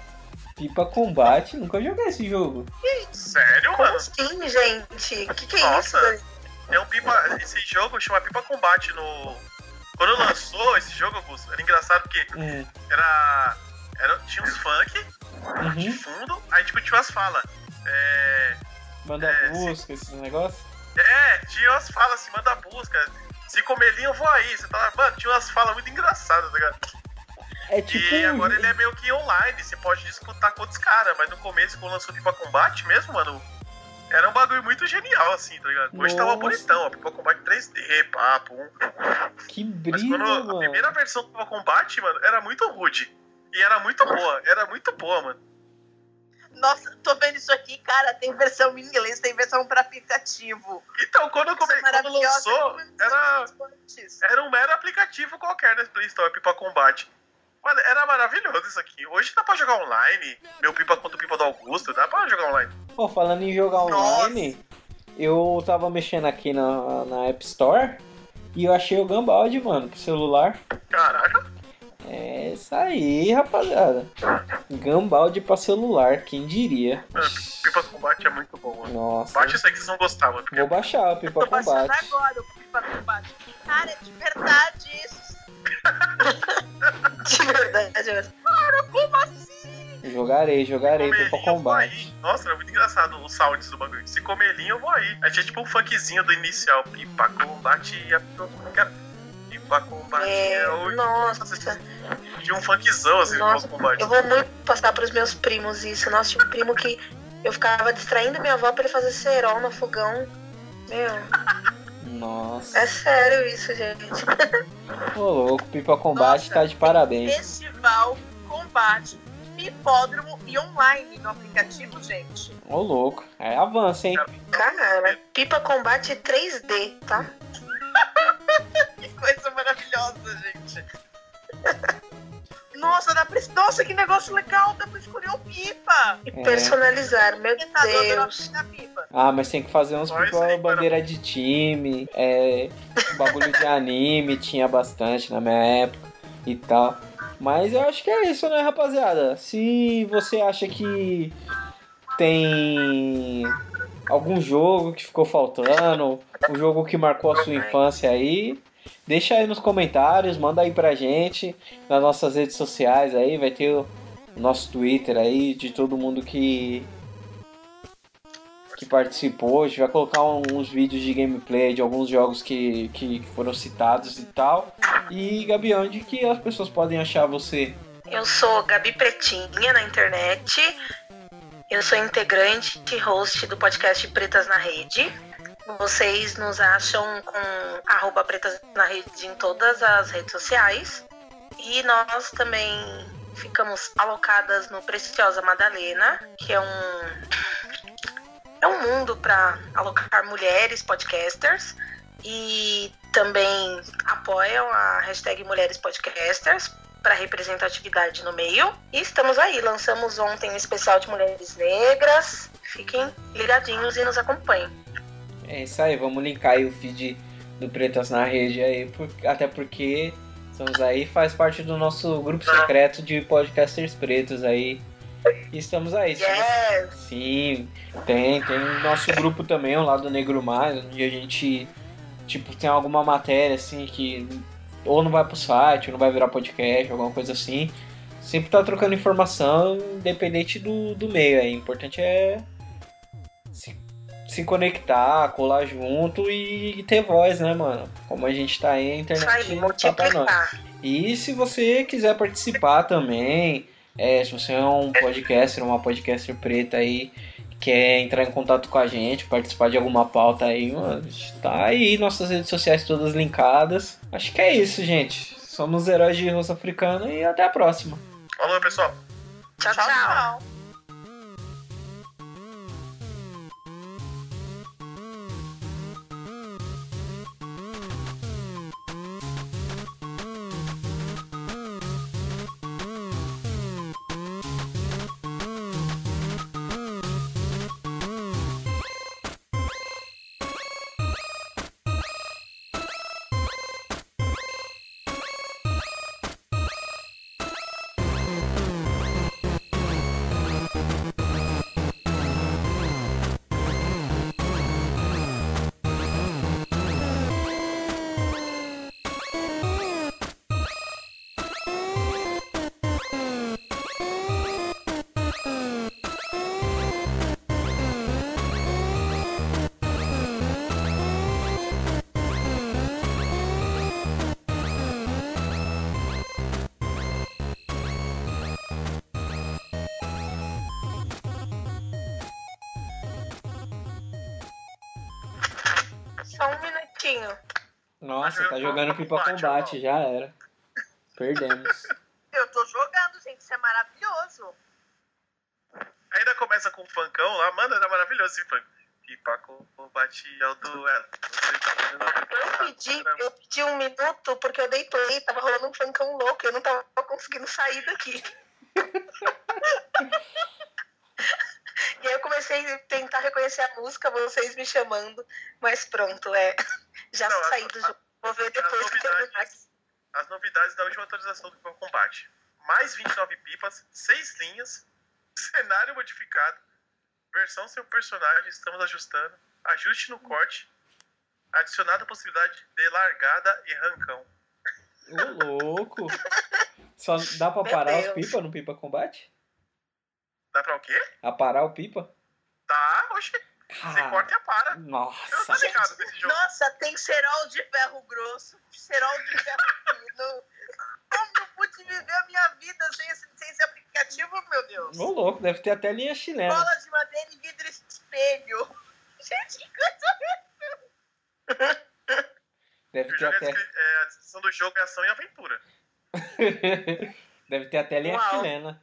Pipa Combate? Nunca joguei esse jogo. Sério, mano? Sim, gente. Que é isso? Nossa, é um pipa... Esse jogo chama Pipa Combate no... Quando lançou esse jogo, Augusto, era engraçado porque tinha uns funk de fundo, aí tipo tinha umas falas. Manda busca, esses negócios? Tinha umas falas assim, manda busca. Se comer linha, eu vou aí. Você tá... Mano, tinha umas falas muito engraçadas, tá ligado? É tipo... E agora ele é meio que online, você pode disputar com outros caras, mas no começo, quando lançou o Pipa Combate mesmo, mano, era um bagulho muito genial, assim, tá ligado? Hoje tava bonitão, ó, Pipa Combate 3D, papo. Que brilho, mas quando mano. A primeira versão do Pipa Combate, mano, era muito rude. E era muito boa, mano. Nossa, tô vendo isso aqui, cara, tem versão em inglês, tem versão pra aplicativo. Então, quando lançou, era um mero aplicativo qualquer na Play Store, Pipa Combate. Mano, era maravilhoso isso aqui. Hoje dá pra jogar online. Meu pipa contra o pipa do Augusto, dá pra jogar online. Pô, falando em jogar online, eu tava mexendo aqui na App Store e eu achei o Gambaldi, mano, pro celular. Caraca. É isso aí, rapaziada. Gambaldi pra celular, quem diria? Mano, Pipa Combate é muito bom, mano. Nossa. Baixa isso aí que vocês não gostavam. Porque... Vou baixar o Pipa Combate. Tô baixando agora o Pipa Combate. Cara, é de verdade isso. De verdade. Cara, como assim? Jogarei, tô pra combate. Nossa, era muito engraçado os sounds do bagulho. Se comer linha, eu vou aí. Aí tinha tipo um funkzinho do inicial. Pipa combate e a Pipa combate. Nossa. Tinha um funkzão assim no nosso combate. Eu vou muito passar pros meus primos isso. Nossa, tinha um primo que eu ficava distraindo minha avó pra ele fazer cerol no fogão. Meu. Nossa. É sério isso, gente. Ô louco, Pipa Combate. Nossa, tá de parabéns. Festival, combate, hipódromo e online no aplicativo, gente. Ô louco, é avanço, hein? Caramba, Pipa Combate 3D, tá? Que coisa maravilhosa, gente. Nossa, dá pra... Nossa, que negócio legal, dá pra escolher o pipa. E personalizar, meu Deus. Ah, mas tem que fazer uns pipa bandeira de time, bagulho de anime, tinha bastante na minha época e tal. Mas eu acho que é isso, né, rapaziada? Se você acha que tem algum jogo que ficou faltando, um jogo que marcou a sua infância aí, deixa aí nos comentários, manda aí pra gente, nas nossas redes sociais aí, vai ter o nosso Twitter aí, de todo mundo que participou. A gente vai colocar uns vídeos de gameplay de alguns jogos que foram citados e tal. E, Gabi, onde que as pessoas podem achar você? Eu sou Gabi Pretinha na internet. Eu sou integrante e host do podcast Pretas na Rede. Vocês nos acham com @pretasnarede em todas as redes sociais. E nós também ficamos alocadas no Preciosa Madalena, que é um mundo para alocar mulheres podcasters. E também apoiam a hashtag Mulheres Podcasters para representatividade no meio. E estamos aí, lançamos ontem um especial de mulheres negras. Fiquem ligadinhos e nos acompanhem. É isso aí, vamos linkar aí o feed do Pretas na Rede aí, até porque estamos aí, faz parte do nosso grupo secreto de podcasters pretos aí. E estamos aí. Yes. Sim, tem o nosso grupo também, o Lado Negro Mais, onde a gente, tipo, tem alguma matéria assim que ou não vai pro site, ou não vai virar podcast, alguma coisa assim. Sempre tá trocando informação, independente do meio aí. O importante é se conectar, colar junto e ter voz, né, mano? Como a gente tá aí, a internet tá pra nós. E se você quiser participar também, se você é um podcaster, uma podcaster preta aí, quer entrar em contato com a gente, participar de alguma pauta aí, mano, tá aí, nossas redes sociais todas linkadas. Acho que é isso, gente. Somos heróis de rosto africano e até a próxima. Falou, pessoal. Tchau, tchau. Tchau. Nossa, tá jogando Pipa Combate, já era. Perdemos. Eu tô jogando, gente, isso é maravilhoso. Ainda começa com o funkão lá, mano, era maravilhoso esse funk. Pipa Combate ao duelo. Eu pedi 1 minuto porque eu deitei, tava rolando um funkão louco, eu não tava conseguindo sair daqui. E aí eu comecei a tentar reconhecer a música, vocês me chamando, mas pronto, já não, saí do jogo, vou ver depois que terminar. As novidades da última atualização do Pipa Combate: mais 29 pipas, 6 linhas, cenário modificado, versão sem o personagem, estamos ajustando, ajuste no corte, adicionada a possibilidade de largada e rancão. Ô louco! Só dá pra parar os pipas no Pipa Combate? Dá pra o quê? Aparar o pipa? Tá, oxe. Você corta e apara. Nossa. Eu tô ligado nesse jogo. Nossa, tem cerol de ferro grosso, cerol de ferro fino. Como eu pude viver a minha vida sem esse aplicativo, meu Deus? Ô, louco, deve ter até linha chinela. Bola de madeira e vidro e espelho. Gente, que coisa. Deve ter até... A descrição do jogo é ação e aventura. Deve ter até linha chilena.